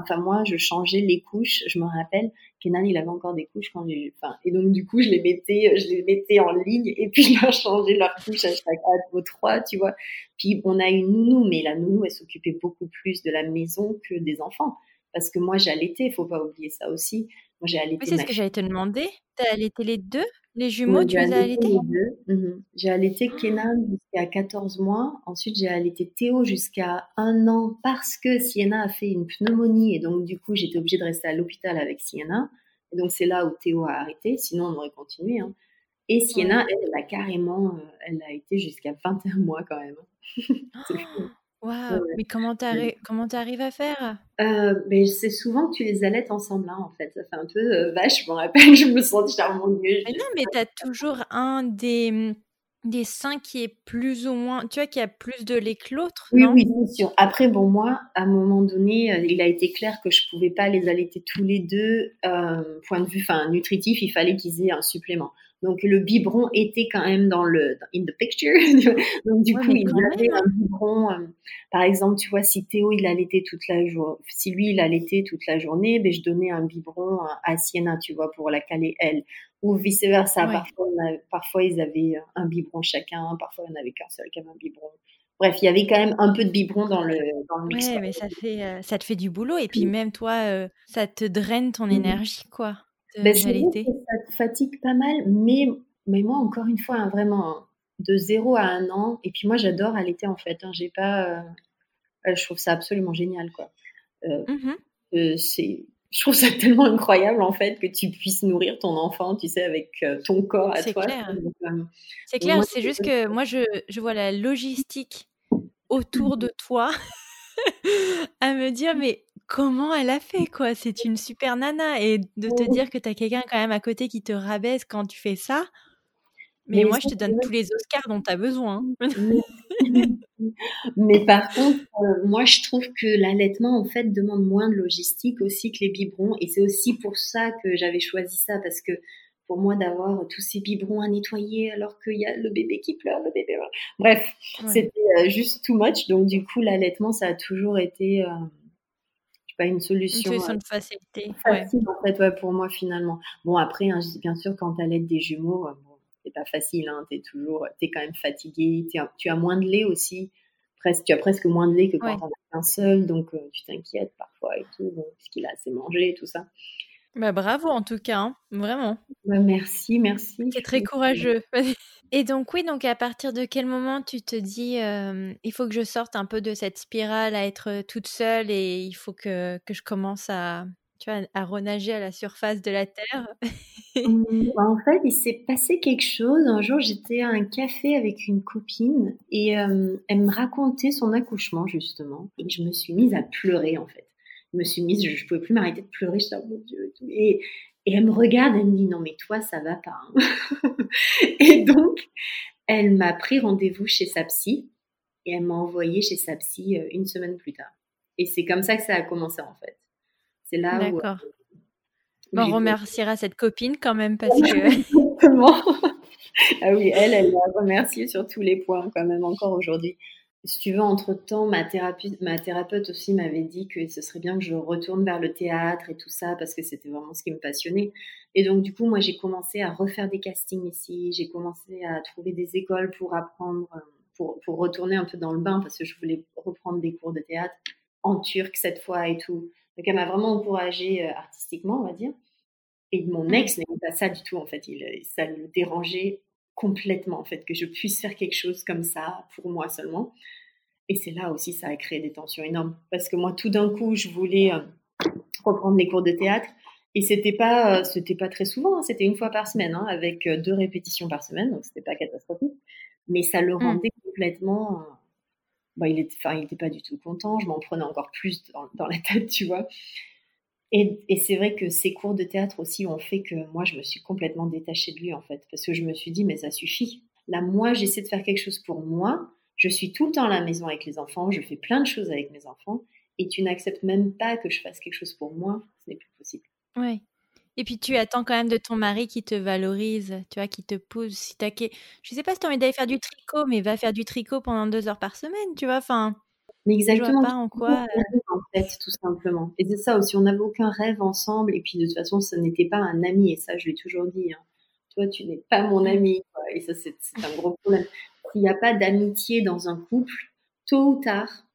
Enfin, moi, je changeais les couches, je me rappelle... Kenan, il avait encore des couches quand j'ai... Enfin, et donc, du coup, je les mettais en ligne et puis je leur changeais leurs couches à chaque 3, tu vois. Puis, on a une nounou, mais la nounou, elle s'occupait beaucoup plus de la maison que des enfants. Parce que moi, j'allaitais, il ne faut pas oublier ça aussi. Moi, j'ai allaité... Oui, c'est ce que j'allais te demander. Tu as allaité les 2, les jumeaux, oui, tu les as allaités les 2. Mm-hmm. J'ai allaité Kenan jusqu'à 14 mois. Ensuite, j'ai allaité Theo jusqu'à 1 an parce que Sienna a fait une pneumonie. Et donc, du coup, j'étais obligée de rester à l'hôpital avec Sienna. Et donc, c'est là où Theo a arrêté. Sinon, on aurait continué. Hein. Et Sienna, elle a carrément... Elle a été jusqu'à 21 mois quand même. C'est fou. Waouh, wow, mais comment t'arrives à faire mais c'est souvent que tu les allaites ensemble, hein, en fait. Ça fait un peu vache, je me rappelle, je me sens charmant de mieux. Mais non, mais t'as toujours un des seins qui est plus ou moins, tu vois, qui a plus de lait que l'autre, non ? Oui, bien sûr. Après, bon, moi, à un moment donné, il a été clair que je pouvais pas les allaiter tous les 2, point de vue nutritif, il fallait qu'ils aient un supplément. Donc, le biberon était quand même in the picture. Donc, du coup, il avait un biberon. Par exemple, tu vois, si Théo, si lui, il allaitait toute la journée, ben, je donnais un biberon à Sienna, tu vois, pour la caler, elle. Ou vice-versa. Ouais. Parfois, ils avaient un biberon chacun. Parfois, il n'y en avait qu'un seul qui avait un biberon. Bref, il y avait quand même un peu de biberon dans le mix. Ouais, mais ça te fait du boulot. Et puis, même toi, ça te draine ton énergie, quoi. Ben, c'est vrai que ça te fatigue pas mal, mais moi, encore une fois, hein, vraiment, de 0 à 1 an, et puis moi, j'adore allaiter, en fait. Hein, j'ai pas, je trouve ça absolument génial, quoi. Je trouve ça tellement incroyable, en fait, que tu puisses nourrir ton enfant, tu sais, avec ton corps à c'est toi. Clair. Donc, c'est clair, moi, c'est juste que moi, je vois la logistique autour de toi à me dire, mais... Comment elle a fait, quoi ? C'est une super nana. Et de te dire que t'as quelqu'un quand même à côté qui te rabaisse quand tu fais ça. Mais moi, je te donne tous les Oscars dont t'as besoin. Mais par contre, moi, je trouve que l'allaitement, en fait, demande moins de logistique aussi que les biberons. Et c'est aussi pour ça que j'avais choisi ça. Parce que pour moi, d'avoir tous ces biberons à nettoyer alors qu'il y a le bébé qui pleure, le bébé... Bref, c'était juste too much. Donc, du coup, l'allaitement, ça a toujours été... pas une solution de facile en fait, pour moi finalement. Bon, après, hein, bien sûr, quand t'allaites des jumeaux, c'est pas facile, hein, t'es quand même fatigué, tu as moins de lait aussi, tu as presque moins de lait que quand t'en as un seul, donc tu t'inquiètes parfois et tout, donc, parce qu'il a assez mangé et tout ça. Bah, bravo en tout cas, hein, vraiment. Bah, merci. C'est très courageux. Et donc donc à partir de quel moment tu te dis il faut que je sorte un peu de cette spirale à être toute seule et il faut que je commence à, tu vois, à renager à la surface de la terre. En fait, il s'est passé quelque chose. Un jour, j'étais à un café avec une copine et elle me racontait son accouchement justement et je me suis mise à pleurer en fait. Je pouvais plus m'arrêter de pleurer, je disais, oh mon Dieu, et tout. Et elle me regarde, elle me dit, non, mais toi, ça va pas. Hein. Et donc, elle m'a pris rendez-vous chez sa psy, et elle m'a envoyée chez sa psy 1 semaine plus tard. Et c'est comme ça que ça a commencé, en fait. C'est là où... D'accord. On remerciera cette copine, quand même, parce que... Exactement. Ah oui, elle m'a remerciée sur tous les points, quand même, encore aujourd'hui. Si tu veux, entre-temps, ma thérapeute aussi m'avait dit que ce serait bien que je retourne vers le théâtre et tout ça, parce que c'était vraiment ce qui me passionnait. Et donc, du coup, moi, j'ai commencé à refaire des castings ici, j'ai commencé à trouver des écoles pour apprendre, pour retourner un peu dans le bain, parce que je voulais reprendre des cours de théâtre en turc cette fois et tout. Donc, elle m'a vraiment encouragée artistiquement, on va dire. Et mon ex n'aimait pas ça du tout, en fait. Ça le dérangeait complètement, en fait, que je puisse faire quelque chose comme ça pour moi seulement. Et c'est là aussi, ça a créé des tensions énormes. Parce que moi, tout d'un coup, je voulais reprendre les cours de théâtre. Et c'était pas très souvent, hein, c'était une fois par semaine, hein, avec 2 répétitions par semaine, donc c'était pas catastrophique. Mais ça le rendait complètement... il était pas du tout content, je m'en prenais encore plus dans la tête, tu vois. Et c'est vrai que ces cours de théâtre aussi ont fait que moi, je me suis complètement détachée de lui, en fait. Parce que je me suis dit, mais ça suffit. Là, moi, j'essaie de faire quelque chose pour moi. Je suis tout le temps à la maison avec les enfants, je fais plein de choses avec mes enfants. Et tu n'acceptes même pas que je fasse quelque chose pour moi. Ce n'est plus possible. Oui. Et puis, tu attends quand même de ton mari qui te valorise, tu vois, qui te pousse. Si t'as... Je ne sais pas si tu as envie d'aller faire du tricot, mais va faire du tricot pendant 2 heures par semaine, tu vois. Enfin, mais exactement. Je ne vois pas en quoi... En fait, tout simplement. Et c'est ça aussi, on n'avait aucun rêve ensemble. Et puis, de toute façon, ce n'était pas un ami. Et ça, je l'ai toujours dit. Hein. Toi, tu n'es pas mon ami. Quoi. Et ça, c'est un gros problème. S'il n'y a pas d'amitié dans un couple, tôt ou tard,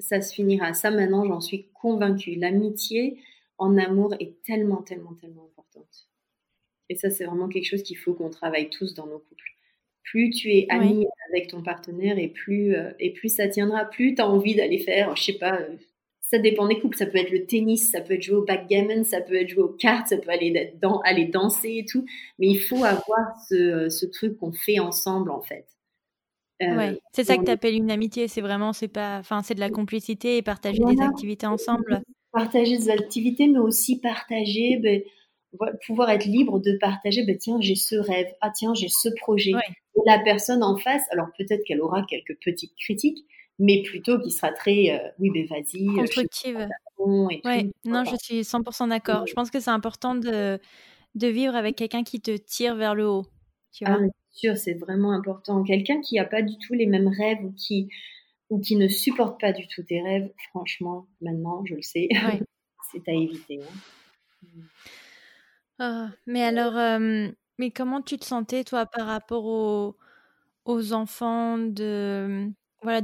ça se finira. Ça, maintenant, j'en suis convaincue. L'amitié... en amour est tellement, tellement, tellement importante. Et ça, c'est vraiment quelque chose qu'il faut qu'on travaille tous dans nos couples. Plus tu es ami avec ton partenaire et plus ça tiendra, plus tu as envie d'aller faire, je sais pas, ça dépend des couples, ça peut être le tennis, ça peut être jouer au backgammon, ça peut être jouer aux cartes, ça peut aller danser et tout, mais il faut avoir ce truc qu'on fait ensemble, en fait. C'est ça que tu appelles une amitié, c'est vraiment, c'est de la complicité et partager des activités ensemble. Partager des activités, mais aussi partager, pouvoir être libre de partager, tiens, j'ai ce rêve, ah tiens, j'ai ce projet. Ouais. Et la personne en face, alors peut-être qu'elle aura quelques petites critiques, mais plutôt qui sera très, vas-y. Constructive. Je suis 100% d'accord. Ouais. Je pense que c'est important de vivre avec quelqu'un qui te tire vers le haut. Tu vois. Ah, bien sûr, c'est vraiment important. Quelqu'un qui n'a pas du tout les mêmes rêves ou qui ne supporte pas du tout tes rêves, franchement, maintenant, je le sais, c'est à éviter. Hein. Mais alors, mais comment tu te sentais, toi, par rapport aux enfants, de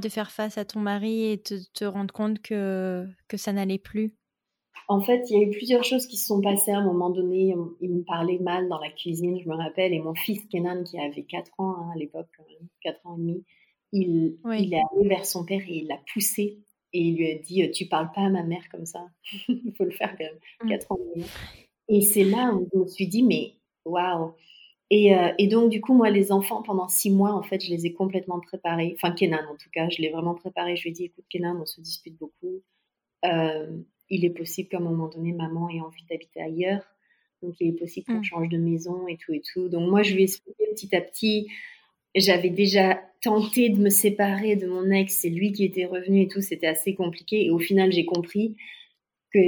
faire face à ton mari et te rendre compte que ça n'allait plus ? En fait, il y a eu plusieurs choses qui se sont passées à un moment donné. Il me parlait mal dans la cuisine, je me rappelle, et mon fils Kenan, qui avait 4 ans à l'époque, 4 ans et demi, il est allé vers son père et il l'a poussé et il lui a dit, tu parles pas à ma mère comme ça. Il faut le faire quand même. 4 ans. Et c'est là où je me suis dit, mais waouh. Et donc du coup, moi, les enfants, pendant 6 mois, en fait, je les ai complètement préparés. Enfin, Kenan, en tout cas, je l'ai vraiment préparé. Je lui ai dit, écoute, Kenan, on se dispute beaucoup. Il est possible qu'à un moment donné, maman ait envie d'habiter ailleurs. Donc, il est possible qu'on change de maison et tout et tout. Donc, moi, je lui ai expliqué petit à petit. J'avais déjà tenté de me séparer de mon ex, c'est lui qui était revenu et tout, c'était assez compliqué. Et au final, j'ai compris que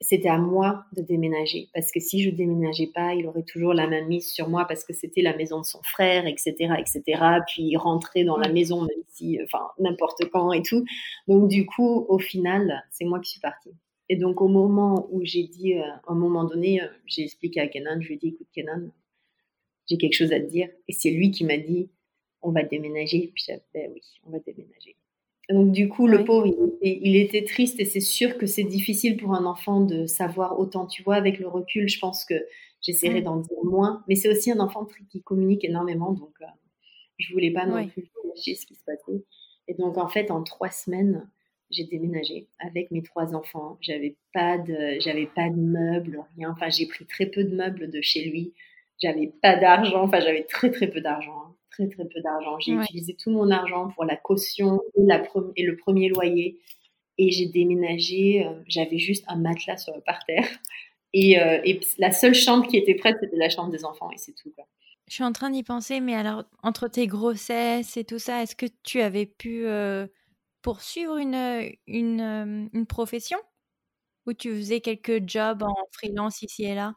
c'était à moi de déménager. Parce que si je ne déménageais pas, il aurait toujours la main mise sur moi parce que c'était la maison de son frère, etc., etc. Puis il rentrait dans la maison, même si, n'importe quand et tout. Donc, du coup, au final, c'est moi qui suis partie. Et donc, au moment où j'ai dit, à un moment donné, j'ai expliqué à Kenan, je lui ai dit, écoute, Kenan, j'ai quelque chose à te dire. Et c'est lui qui m'a dit, on va déménager. Puis on va déménager. Donc du coup, le pauvre, il était triste et c'est sûr que c'est difficile pour un enfant de savoir autant. Tu vois, avec le recul, je pense que j'essaierai d'en dire moins. Mais c'est aussi un enfant qui communique énormément, donc je voulais pas non plus lâcher ce qui se passait. Et donc en fait, en 3 semaines, j'ai déménagé avec mes 3 enfants. J'avais pas de meubles, rien. Enfin, j'ai pris très peu de meubles de chez lui. J'avais pas d'argent. Enfin, j'avais très très peu d'argent. Hein. Très, très peu d'argent. J'ai utilisé tout mon argent pour la caution et, le premier loyer. Et j'ai déménagé. J'avais juste un matelas par terre. Et la seule chambre qui était prête, c'était la chambre des enfants. Et c'est tout. Quoi. Je suis en train d'y penser. Mais alors, entre tes grossesses et tout ça, est-ce que tu avais pu poursuivre une profession ? Ou tu faisais quelques jobs en freelance ici et là ?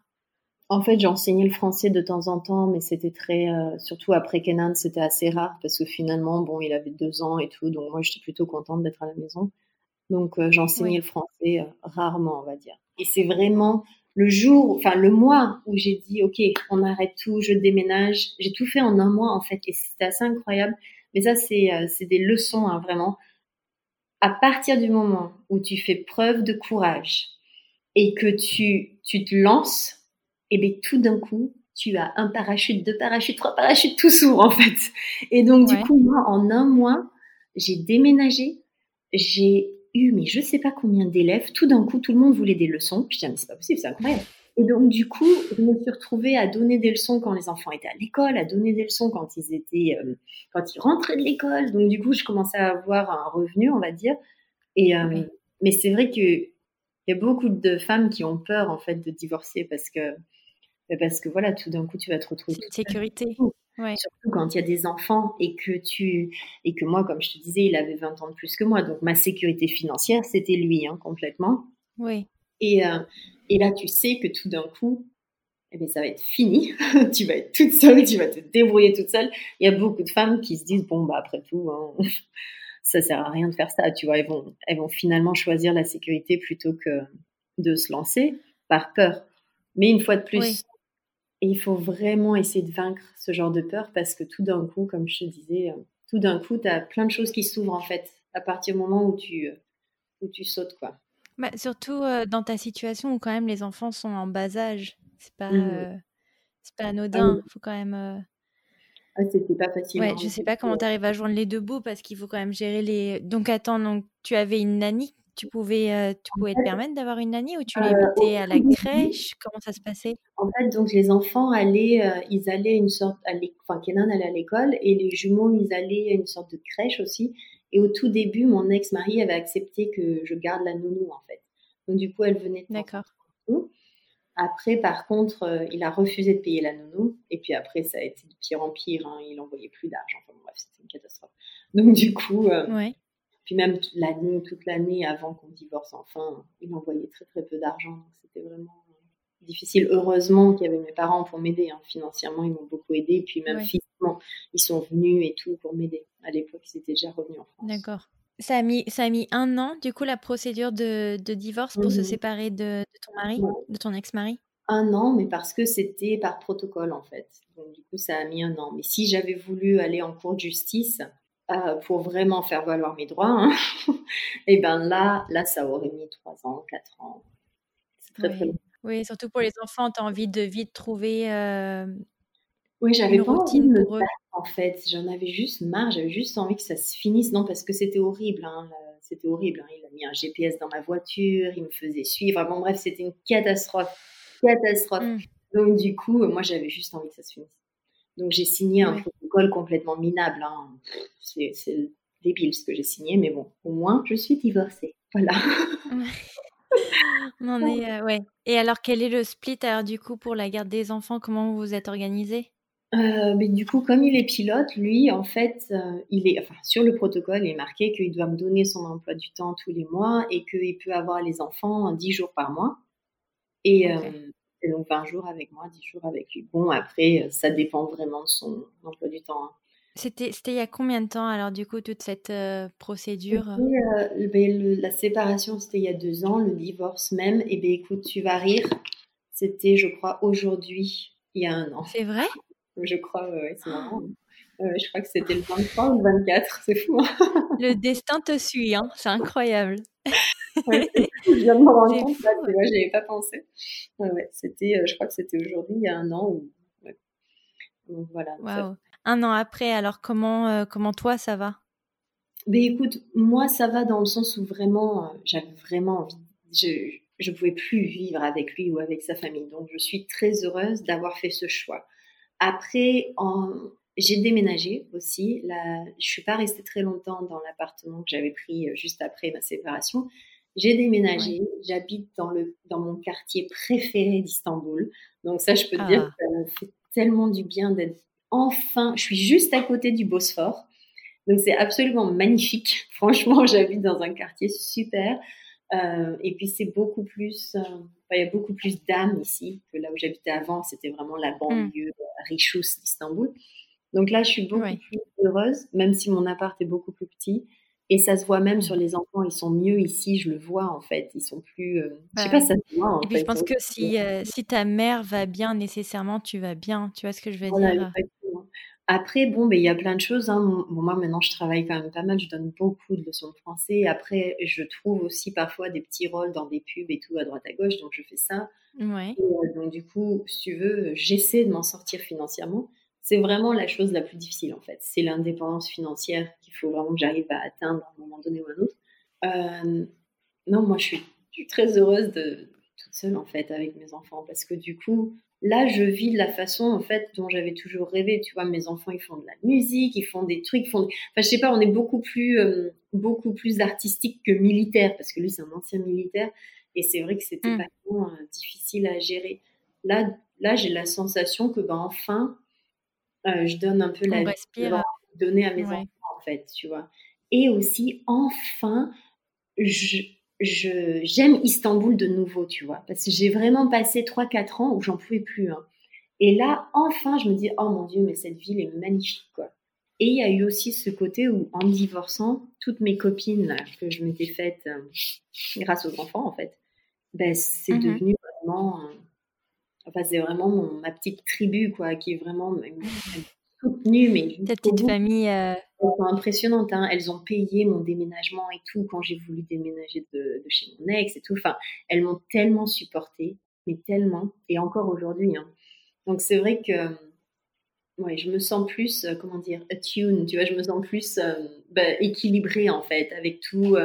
En fait, j'enseignais le français de temps en temps, mais c'était très... surtout après Kenan, c'était assez rare, parce que finalement, il avait 2 ans et tout, donc moi, j'étais plutôt contente d'être à la maison. Donc, j'enseignais le français rarement, on va dire. Et c'est vraiment le mois où j'ai dit, OK, on arrête tout, je déménage. J'ai tout fait en un mois, en fait, et c'était assez incroyable. Mais ça, c'est des leçons, hein, vraiment. À partir du moment où tu fais preuve de courage et que tu te lances... Et bien, tout d'un coup, tu as un parachute, 2 parachutes, 3 parachutes, tout s'ouvre en fait. Et donc, du coup, moi, en un mois, j'ai déménagé, j'ai eu, mais je ne sais pas combien d'élèves, tout d'un coup, tout le monde voulait des leçons. Je disais, mais c'est pas possible, c'est incroyable. Et donc, du coup, je me suis retrouvée à donner des leçons quand les enfants étaient à l'école, à donner des leçons quand ils rentraient de l'école. Donc, du coup, je commençais à avoir un revenu, on va dire. Et, mais c'est vrai qu'il y a beaucoup de femmes qui ont peur, en fait, de divorcer parce que voilà, tout d'un coup, tu vas te retrouver toute sécurité. Ouais. Surtout quand il y a des enfants et que moi, comme je te disais, il avait 20 ans de plus que moi. Donc, ma sécurité financière, c'était lui, complètement. Oui. Et là, tu sais que tout d'un coup, ça va être fini. Tu vas être toute seule, tu vas te débrouiller toute seule. Il y a beaucoup de femmes qui se disent, après tout, ça sert à rien de faire ça. Tu vois, elles vont finalement choisir la sécurité plutôt que de se lancer par peur. Mais une fois de plus, oui. Il faut vraiment essayer de vaincre ce genre de peur parce que tout d'un coup, comme je te disais, tu as plein de choses qui s'ouvrent en fait à partir du moment où tu sautes, quoi. Bah, surtout dans ta situation où quand même les enfants sont en bas âge, c'est pas anodin, il faut quand même... C'était pas facile. Ouais, je sais pas comment t'arrives à joindre les deux bouts parce qu'il faut quand même gérer les... Donc tu avais une nanny, tu pouvais te permettre d'avoir une nanny ou tu les mettais à la crèche, comment ça se passait ? En fait, donc les enfants allaient Kenan allait à l'école et les jumeaux, ils allaient à une sorte de crèche aussi. Et au tout début, mon ex-mari avait accepté que je garde la nounou, en fait. Donc, du coup, elle venait de... D'accord. Après, par contre, il a refusé de payer la nounou. Et puis après, ça a été de pire en pire. Il n'envoyait plus d'argent. Enfin, bref, c'était une catastrophe. Donc, du coup... Ouais. Puis même toute l'année, avant qu'on divorce, enfin, il envoyait très, très peu d'argent. Donc, c'était vraiment difficile. Heureusement qu'il y avait mes parents pour m'aider. Financièrement, ils m'ont beaucoup aidée. Et puis même physiquement, ils sont venus et tout pour m'aider. À l'époque, ils étaient déjà revenus en France. D'accord. Ça a mis 1 an, du coup, la procédure de divorce pour se séparer de ton mari, de ton ex-mari ? 1 an, mais parce que c'était par protocole, en fait. Donc, du coup, ça a mis 1 an. Mais si j'avais voulu aller en cour de justice pour vraiment faire valoir mes droits, et bien là, ça aurait mis 3 ans, 4 ans. C'est très, très long. Oui, surtout pour les enfants, tu as envie de vite trouver... Oui, j'avais pas envie de me battre, en fait. J'en avais juste marre, j'avais juste envie que ça se finisse. Non, parce que c'était horrible, c'était horrible. Il a mis un GPS dans ma voiture, il me faisait suivre. Bon, bref, c'était une catastrophe. Donc, du coup, moi, j'avais juste envie que ça se finisse. Donc, j'ai signé un protocole complètement minable. C'est débile ce que j'ai signé, mais bon, au moins, je suis divorcée. Voilà. Non, mais, Et alors, quel est le split, alors, du coup, pour la garde des enfants? Comment vous vous êtes organisée? Du coup, comme il est pilote, lui, en fait, sur le protocole, il est marqué qu'il doit me donner son emploi du temps tous les mois et qu'il peut avoir les enfants 10 jours par mois. Et donc, 20 jours avec moi, 10 jours avec lui. Bon, après, ça dépend vraiment de son emploi du temps. C'était il y a combien de temps, alors, du coup, toute cette procédure ? La séparation, c'était il y a 2 ans, le divorce même. Et bien, écoute, tu vas rire. C'était, je crois, aujourd'hui, il y a 1 an. C'est vrai ? Je crois, c'est marrant. Je crois que c'était le 23 ou le 24, c'est fou. Le destin te suit, c'est incroyable. Je viens de me rendre compte, là, que moi, je n'y avais pas pensé. C'était, je crois que c'était aujourd'hui, il y a 1 an. Donc, voilà. Waouh. 1 an après, alors comment toi ça va ? Ben écoute, moi ça va dans le sens où vraiment, j'avais vraiment envie, je pouvais plus vivre avec lui ou avec sa famille, donc je suis très heureuse d'avoir fait ce choix. Après, j'ai déménagé aussi, je suis pas restée très longtemps dans l'appartement que j'avais pris juste après ma séparation. J'ai déménagé, j'habite dans mon quartier préféré d'Istanbul, donc ça je peux te dire que ça me fait tellement du bien d'être... Enfin, je suis juste à côté du Bosphore, donc c'est absolument magnifique. Franchement, j'habite dans un quartier super, et puis c'est beaucoup plus... il y a beaucoup plus d'âme ici que là où j'habitais avant. C'était vraiment la banlieue richousse d'Istanbul. Donc là, je suis beaucoup plus heureuse, même si mon appart est beaucoup plus petit. Et ça se voit même sur les enfants, ils sont mieux ici, je le vois en fait, ils sont plus... Je sais pas, ça se voit en fait. Et puis je pense que si ta mère va bien, nécessairement tu vas bien, tu vois ce que je veux dire. Exactement. Après, il y a plein de choses. Moi maintenant je travaille quand même pas mal, je donne beaucoup de leçons de français. Après, je trouve aussi parfois des petits rôles dans des pubs et tout à droite à gauche, donc je fais ça. Ouais. Et, donc du coup, si tu veux, j'essaie de m'en sortir financièrement. C'est vraiment la chose la plus difficile en fait. C'est l'indépendance financière qu'il faut vraiment que j'arrive à atteindre à un moment donné ou à un autre. Non, moi, je suis très heureuse de toute seule, en fait, avec mes enfants, parce que du coup, là, je vis de la façon, en fait, dont j'avais toujours rêvé. Tu vois, mes enfants, ils font de la musique, ils font des trucs, enfin, je sais pas, on est beaucoup plus artistique que militaire, parce que lui, c'est un ancien militaire, et c'est vrai que c'était pas vraiment difficile à gérer. Là, j'ai la sensation que, enfin, je donne un peu la vie que j'ai donnée à mes enfants, en fait, tu vois. Et aussi, enfin, j'aime Istanbul de nouveau, tu vois, parce que j'ai vraiment passé 3-4 ans où j'en pouvais plus. Hein. Et là, enfin, je me dis, oh mon Dieu, mais cette ville est magnifique, quoi. Et il y a eu aussi ce côté où, en me divorçant, toutes mes copines là, que je m'étais faites grâce aux enfants, en fait, ben, c'est devenu vraiment... Enfin, c'est vraiment ma petite tribu, quoi, qui est vraiment soutenue. Mais ta petite famille... C'est impressionnante, hein. Elles ont payé mon déménagement et tout, quand j'ai voulu déménager de chez mon ex et tout. Enfin, elles m'ont tellement supportée, mais tellement, et encore aujourd'hui. Hein. Donc, c'est vrai que je me sens plus, comment dire, attuned, tu vois, je me sens plus équilibrée, en fait, avec tout...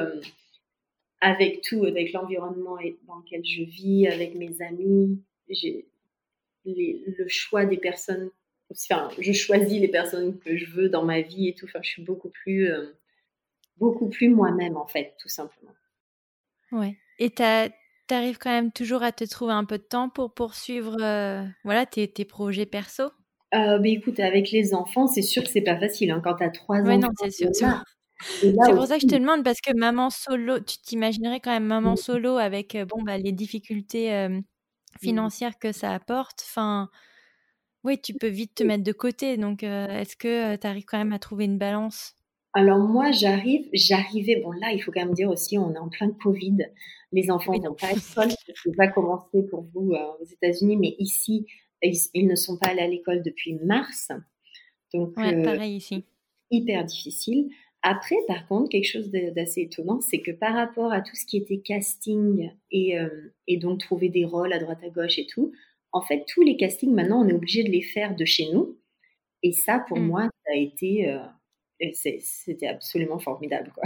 avec l'environnement dans lequel je vis, avec mes amis... J'ai le choix des personnes, enfin, je choisis les personnes que je veux dans ma vie et tout. Enfin, je suis beaucoup plus moi-même, en fait, tout simplement. Ouais. Et t'arrives quand même toujours à te trouver un peu de temps pour poursuivre tes projets perso? Écoute, avec les enfants, c'est sûr que c'est pas facile, hein, quand t'as 3 ans. Ouais, non, c'est sûr. C'est pour ça que je te demande, parce que maman solo, tu t'imaginerais quand même maman solo avec les difficultés financière que ça apporte, enfin, oui, tu peux vite te mettre de côté, donc est-ce que tu arrives quand même à trouver une balance? Alors moi, j'arrivais, bon là, il faut quand même dire aussi, on est en plein Covid, les enfants n'ont pas à l'école, je ne vais pas commencer pour vous aux États-Unis, mais ici, ils ne sont pas allés à l'école depuis mars, donc pareil ici, hyper difficile. Après, par contre, quelque chose d'assez étonnant, c'est que par rapport à tout ce qui était casting et donc trouver des rôles à droite à gauche et tout, en fait, tous les castings, maintenant, on est obligé de les faire de chez nous. Et ça, pour moi, ça a été... c'était absolument formidable, quoi.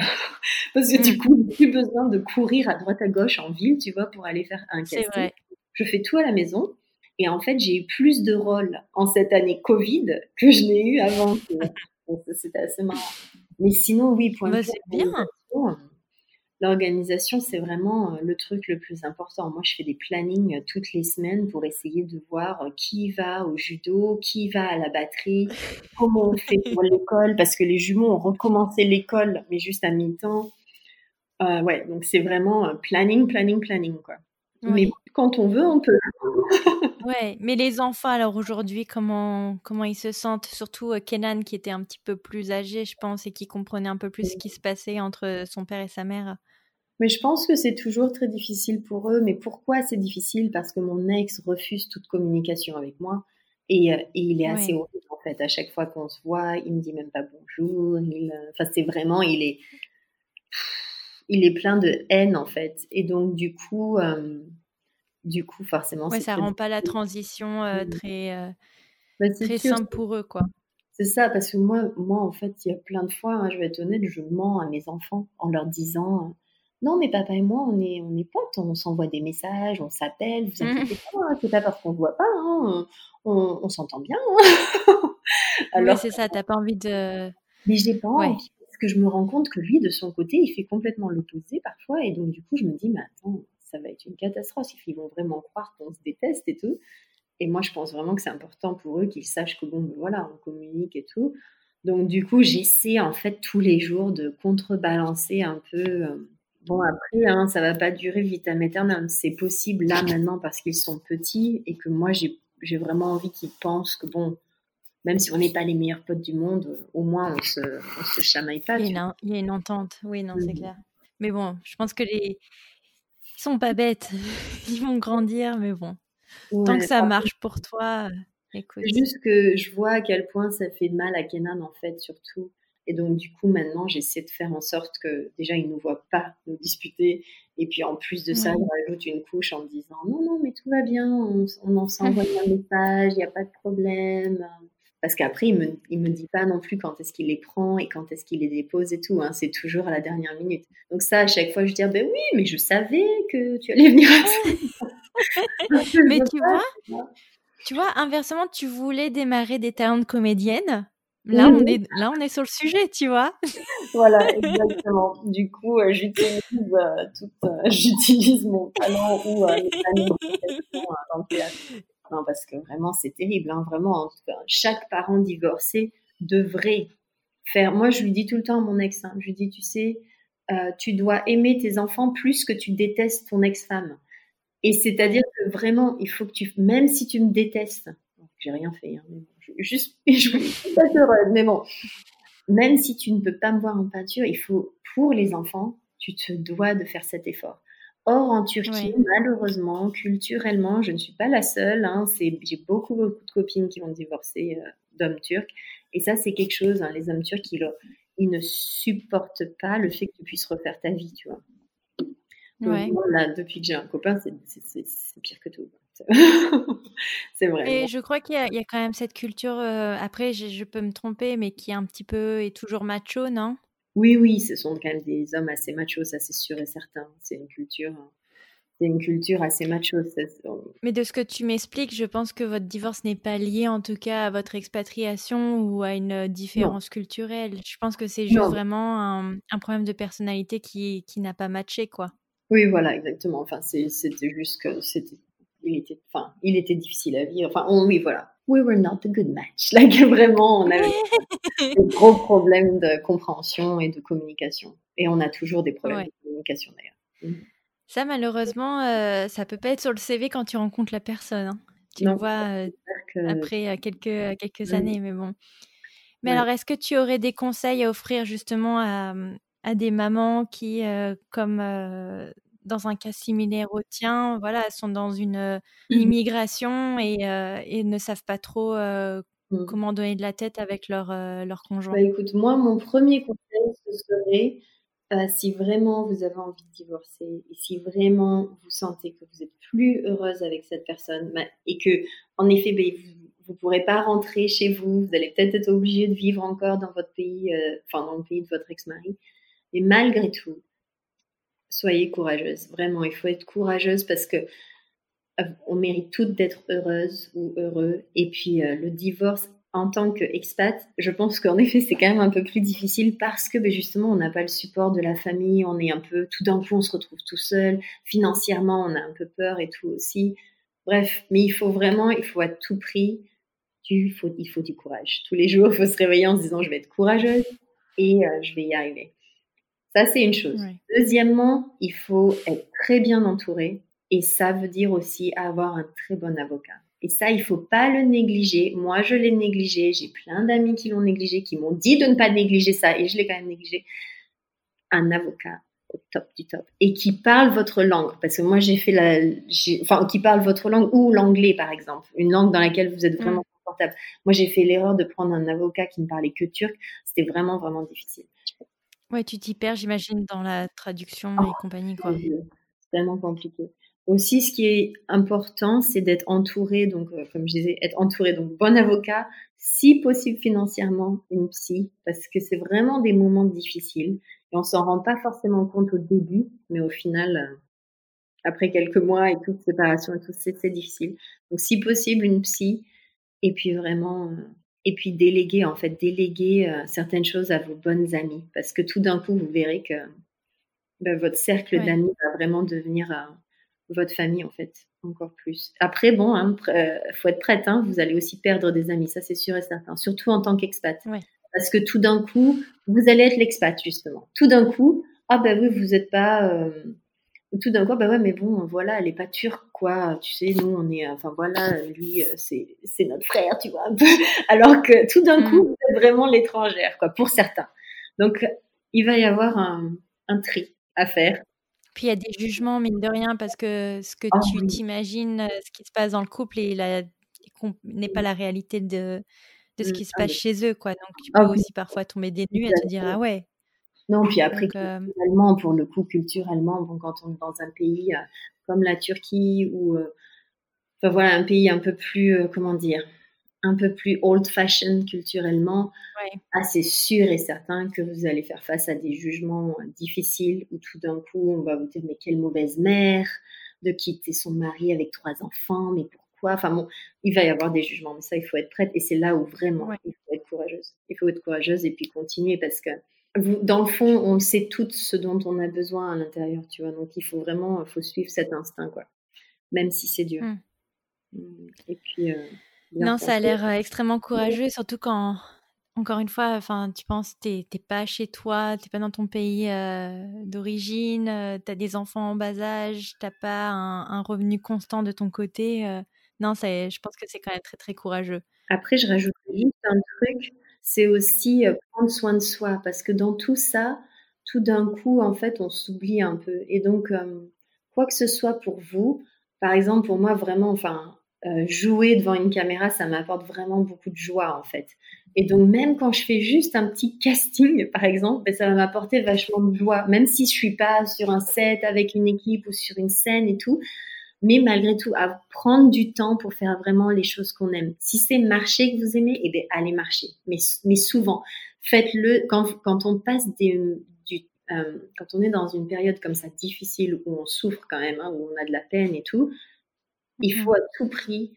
Parce que du coup, j'ai plus besoin de courir à droite à gauche en ville, tu vois, pour aller faire un casting. C'est vrai. Je fais tout à la maison. Et en fait, j'ai eu plus de rôles en cette année Covid que je n'ai eu avant. Donc, c'était assez marrant. Mais sinon, oui, c'est bien. L'organisation, c'est vraiment le truc le plus important. Moi, je fais des plannings toutes les semaines pour essayer de voir qui va au judo, qui va à la batterie, comment on fait pour l'école, parce que les jumeaux ont recommencé l'école, mais juste à mi-temps. Donc c'est vraiment planning, quoi. Oui. Mais quand on veut, on peut. Ouais, mais les enfants, alors aujourd'hui, comment ils se sentent? Surtout Kenan, qui était un petit peu plus âgé, je pense, et qui comprenait un peu plus ce qui se passait entre son père et sa mère. Mais je pense que c'est toujours très difficile pour eux. Mais pourquoi c'est difficile? Parce que mon ex refuse toute communication avec moi. Et il est assez horrible, en fait. À chaque fois qu'on se voit, il me dit même pas bonjour. Enfin, c'est vraiment... Il est plein de haine, en fait. Et donc, du coup forcément... Ouais, ça ne rend pas la transition très simple pour eux, quoi. C'est ça, parce que moi en fait, il y a plein de fois, hein, je vais être honnête, je mens à mes enfants en leur disant « Non, mais papa et moi, on est potes, on s'envoie des messages, on s'appelle, vous inquiétez pas, hein, c'est pas parce qu'on ne voit pas, hein, on s'entend bien. Hein. » Alors, oui, c'est ça, t'as pas envie de... Mais j'ai pas envie. Que je me rends compte que lui, de son côté, il fait complètement l'opposé parfois, et donc du coup je me dis, mais attends, ça va être une catastrophe, ils vont vraiment croire qu'on se déteste et tout. Et moi, je pense vraiment que c'est important pour eux qu'ils sachent que on communique et tout. Donc du coup, j'essaie en fait tous les jours de contrebalancer un peu. Bon, après, hein, ça va pas durer vitam aeternam, c'est possible là maintenant parce qu'ils sont petits et que moi j'ai vraiment envie qu'ils pensent que même si on n'est pas les meilleurs potes du monde, au moins on se chamaille pas. Il y a une entente, oui, non, c'est clair. Mais bon, je pense que ils sont pas bêtes, ils vont grandir, mais bon, tant que ça marche pour toi, écoute. C'est juste que je vois à quel point ça fait mal à Kenan, en fait, surtout. Et donc, du coup, maintenant, j'essaie de faire en sorte que, déjà, ils ne nous voient pas nous disputer. Et puis, en plus de ça, je rajoute une couche en me disant « Non, mais tout va bien, on s'envoie un message, il n'y a pas de problème. » Parce qu'après, il me dit pas non plus quand est-ce qu'il les prend et quand est-ce qu'il les dépose et tout. Hein, c'est toujours à la dernière minute. Donc ça, à chaque fois, je dis, ben oui, mais je savais que tu allais venir. Mais tu vois, inversement, tu voulais démarrer des talents de comédienne. Là, on est sur le sujet, tu vois. Voilà, exactement. Du coup, j'utilise mon talent ou les talents dans le théâtre. Non, parce que vraiment, c'est terrible. Hein, vraiment, en tout cas, chaque parent divorcé devrait faire... Moi, je lui dis tout le temps à mon ex, hein, je lui dis, tu sais, tu dois aimer tes enfants plus que tu détestes ton ex-femme. Et c'est-à-dire que vraiment, il faut que tu... Même si tu me détestes, j'ai rien fait, hein, mais juste, je suis pas heureuse, mais bon. Même si tu ne peux pas me voir en peinture, il faut, pour les enfants, tu te dois de faire cet effort. Or, en Turquie, Malheureusement, culturellement, je ne suis pas la seule. Hein, j'ai beaucoup de copines qui vont divorcer d'hommes turcs. Et ça, c'est quelque chose. Hein, les hommes turcs, ils ne supportent pas le fait que tu puisses refaire ta vie, tu vois. Donc, Moi, là, depuis que j'ai un copain, c'est pire que tout. C'est vrai. Et je crois qu'il y a quand même cette culture, après, je peux me tromper, mais qui est un petit peu et toujours macho, non ? Oui, ce sont quand même des hommes assez machos, ça c'est sûr et certain. C'est une culture assez macho. Mais de ce que tu m'expliques, je pense que votre divorce n'est pas lié en tout cas à votre expatriation ou à une différence culturelle. Je pense que c'est juste vraiment un problème de personnalité qui n'a pas matché, quoi. Oui, voilà, exactement. Enfin, c'était juste que il était difficile à vivre. Enfin, voilà. We were not a good match. Like, vraiment, on avait des gros problèmes de compréhension et de communication. Et on a toujours des problèmes de communication, d'ailleurs. Ça, malheureusement, ça peut pas être sur le CV quand tu rencontres la personne. Hein. Après quelques années, mais bon. Mais alors, est-ce que tu aurais des conseils à offrir, justement, à des mamans qui, comme... dans un cas similaire au tien, voilà, sont dans une immigration et ne savent pas trop comment donner de la tête avec leur conjoint. Bah, écoute, moi, mon premier conseil, ce serait, si vraiment vous avez envie de divorcer et si vraiment vous sentez que vous n'êtes plus heureuse avec cette personne et que, en effet, vous ne pourrez pas rentrer chez vous, vous allez peut-être être obligé de vivre encore dans votre pays, dans le pays de votre ex-mari, mais malgré tout, soyez courageuse, vraiment, il faut être courageuse parce que on mérite toutes d'être heureuses ou heureux. Et puis le divorce en tant qu'expat, je pense qu'en effet c'est quand même un peu plus difficile parce que justement on n'a pas le support de la famille, on est un peu tout d'un coup on se retrouve tout seul, financièrement on a un peu peur et tout aussi. Bref, mais il faut à tout prix, il faut du courage. Tous les jours il faut se réveiller en se disant je vais être courageuse et je vais y arriver. Ça, c'est une chose. Oui. Deuxièmement, il faut être très bien entouré et ça veut dire aussi avoir un très bon avocat. Et ça, il ne faut pas le négliger. Moi, je l'ai négligé. J'ai plein d'amis qui l'ont négligé, qui m'ont dit de ne pas négliger ça et je l'ai quand même négligé. Un avocat au top du top et qui parle votre langue. Parce que moi, qui parle votre langue ou l'anglais, par exemple. Une langue dans laquelle vous êtes vraiment confortable. Moi, j'ai fait l'erreur de prendre un avocat qui ne parlait que turc. C'était vraiment, vraiment difficile. Ouais, tu t'y perds, j'imagine, dans la traduction et compagnie, quoi. C'est tellement compliqué. Aussi, ce qui est important, c'est d'être entouré, donc, comme je disais, bon avocat, si possible financièrement, une psy, parce que c'est vraiment des moments difficiles et on s'en rend pas forcément compte au début, mais au final, après quelques mois et toute séparation et tout, c'est difficile. Donc, si possible, une psy, et puis vraiment. Et puis déléguer certaines choses à vos bonnes amies. Parce que tout d'un coup, vous verrez que votre cercle d'amis va vraiment devenir votre famille, en fait, encore plus. Après, bon, faut être prête, hein, vous allez aussi perdre des amis, ça c'est sûr et certain. Surtout en tant qu'expat. Ouais. Parce que tout d'un coup, vous allez être l'expat, justement. Tout d'un coup, vous n'êtes pas... tout d'un coup, mais bon, voilà, elle n'est pas turque, quoi. Tu sais, nous, on est... Enfin, voilà, lui, c'est notre frère, tu vois. Alors que tout d'un coup, vous êtes vraiment l'étrangère, quoi, pour certains. Donc, il va y avoir un tri à faire. Puis, il y a des jugements, mine de rien, parce que ce que tu t'imagines, ce qui se passe dans le couple, n'est pas la réalité de ce qui se passe chez eux, quoi. Donc, tu peux aussi parfois tomber des nues et te dire, ah ouais... Non, puis après, culturellement, pour le coup, bon, quand on est dans un pays comme la Turquie ou un pays un peu plus, un peu plus old-fashioned culturellement, ouais. Là, c'est sûr et certain que vous allez faire face à des jugements difficiles où tout d'un coup, on va vous dire « mais quelle mauvaise mère de quitter son mari avec 3 enfants, mais pourquoi ?» Enfin bon, il va y avoir des jugements, mais ça, il faut être prête et c'est là où vraiment, ouais. Il faut être courageuse. Il faut être courageuse et puis continuer parce que dans le fond, on sait toutes ce dont on a besoin à l'intérieur, tu vois. Donc, il faut vraiment, faut suivre cet instinct, quoi. Même si c'est dur. Et puis... non, ça a l'air extrêmement courageux, surtout quand, encore une fois, tu penses, t'es pas chez toi, t'es pas dans ton pays d'origine, t'as des enfants en bas âge, t'as pas un revenu constant de ton côté. Non, je pense que c'est quand même très, très courageux. Après, je rajoute juste un truc, c'est aussi prendre soin de soi, parce que dans tout ça, tout d'un coup, en fait, on s'oublie un peu. Et donc, quoi que ce soit pour vous, par exemple, pour moi, vraiment, jouer devant une caméra, ça m'apporte vraiment beaucoup de joie en fait. Et donc même quand je fais juste un petit casting par exemple, ben, ça va m'apporter vachement de joie, même si je suis pas sur un set avec une équipe ou sur une scène et tout. Mais malgré tout, à prendre du temps pour faire vraiment les choses qu'on aime. Si c'est marcher que vous aimez, eh ben allez marcher. Mais souvent, faites-le quand on passe quand on est dans une période comme ça difficile où on souffre quand même, hein, où on a de la peine et tout. Il faut à tout prix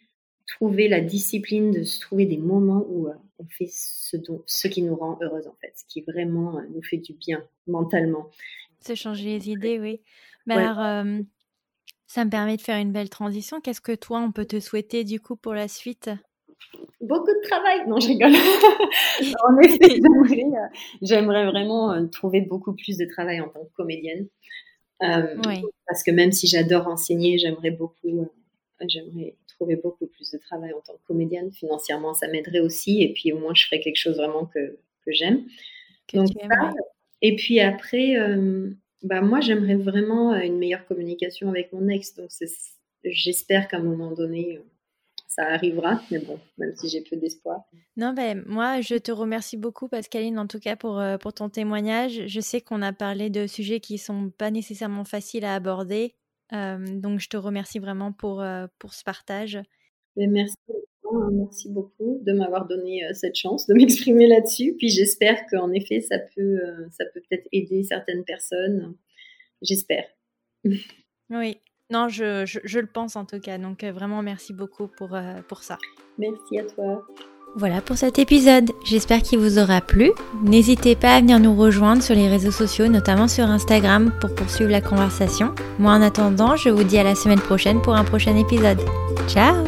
trouver la discipline de se trouver des moments où on fait ce qui nous rend heureuse, en fait, ce qui vraiment nous fait du bien mentalement. Se changer les idées, oui. Mais ouais. Alors, ça me permet de faire une belle transition. Qu'est-ce que toi, on peut te souhaiter du coup pour la suite ? Beaucoup de travail. Non, je rigole. En effet, j'aimerais vraiment trouver beaucoup plus de travail en tant que comédienne. Oui. Parce que même si j'adore enseigner, j'aimerais trouver beaucoup plus de travail en tant que comédienne. Financièrement, ça m'aiderait aussi. Et puis, au moins, je ferais quelque chose vraiment que j'aime. Donc, ça. Et puis après, moi, j'aimerais vraiment une meilleure communication avec mon ex. Donc, j'espère qu'à un moment donné, ça arrivera. Mais bon, même si j'ai peu d'espoir. Non, moi, je te remercie beaucoup, Pascaline, en tout cas, pour ton témoignage. Je sais qu'on a parlé de sujets qui ne sont pas nécessairement faciles à aborder. Donc, je te remercie vraiment pour ce partage. Merci beaucoup de m'avoir donné cette chance de m'exprimer là-dessus. Puis j'espère qu'en effet, ça peut peut-être aider certaines personnes. J'espère. Oui, non, je le pense en tout cas. Donc, vraiment, merci beaucoup pour ça. Merci à toi. Voilà pour cet épisode, j'espère qu'il vous aura plu. N'hésitez pas à venir nous rejoindre sur les réseaux sociaux, notamment sur Instagram, pour poursuivre la conversation. Moi en attendant, je vous dis à la semaine prochaine pour un prochain épisode. Ciao !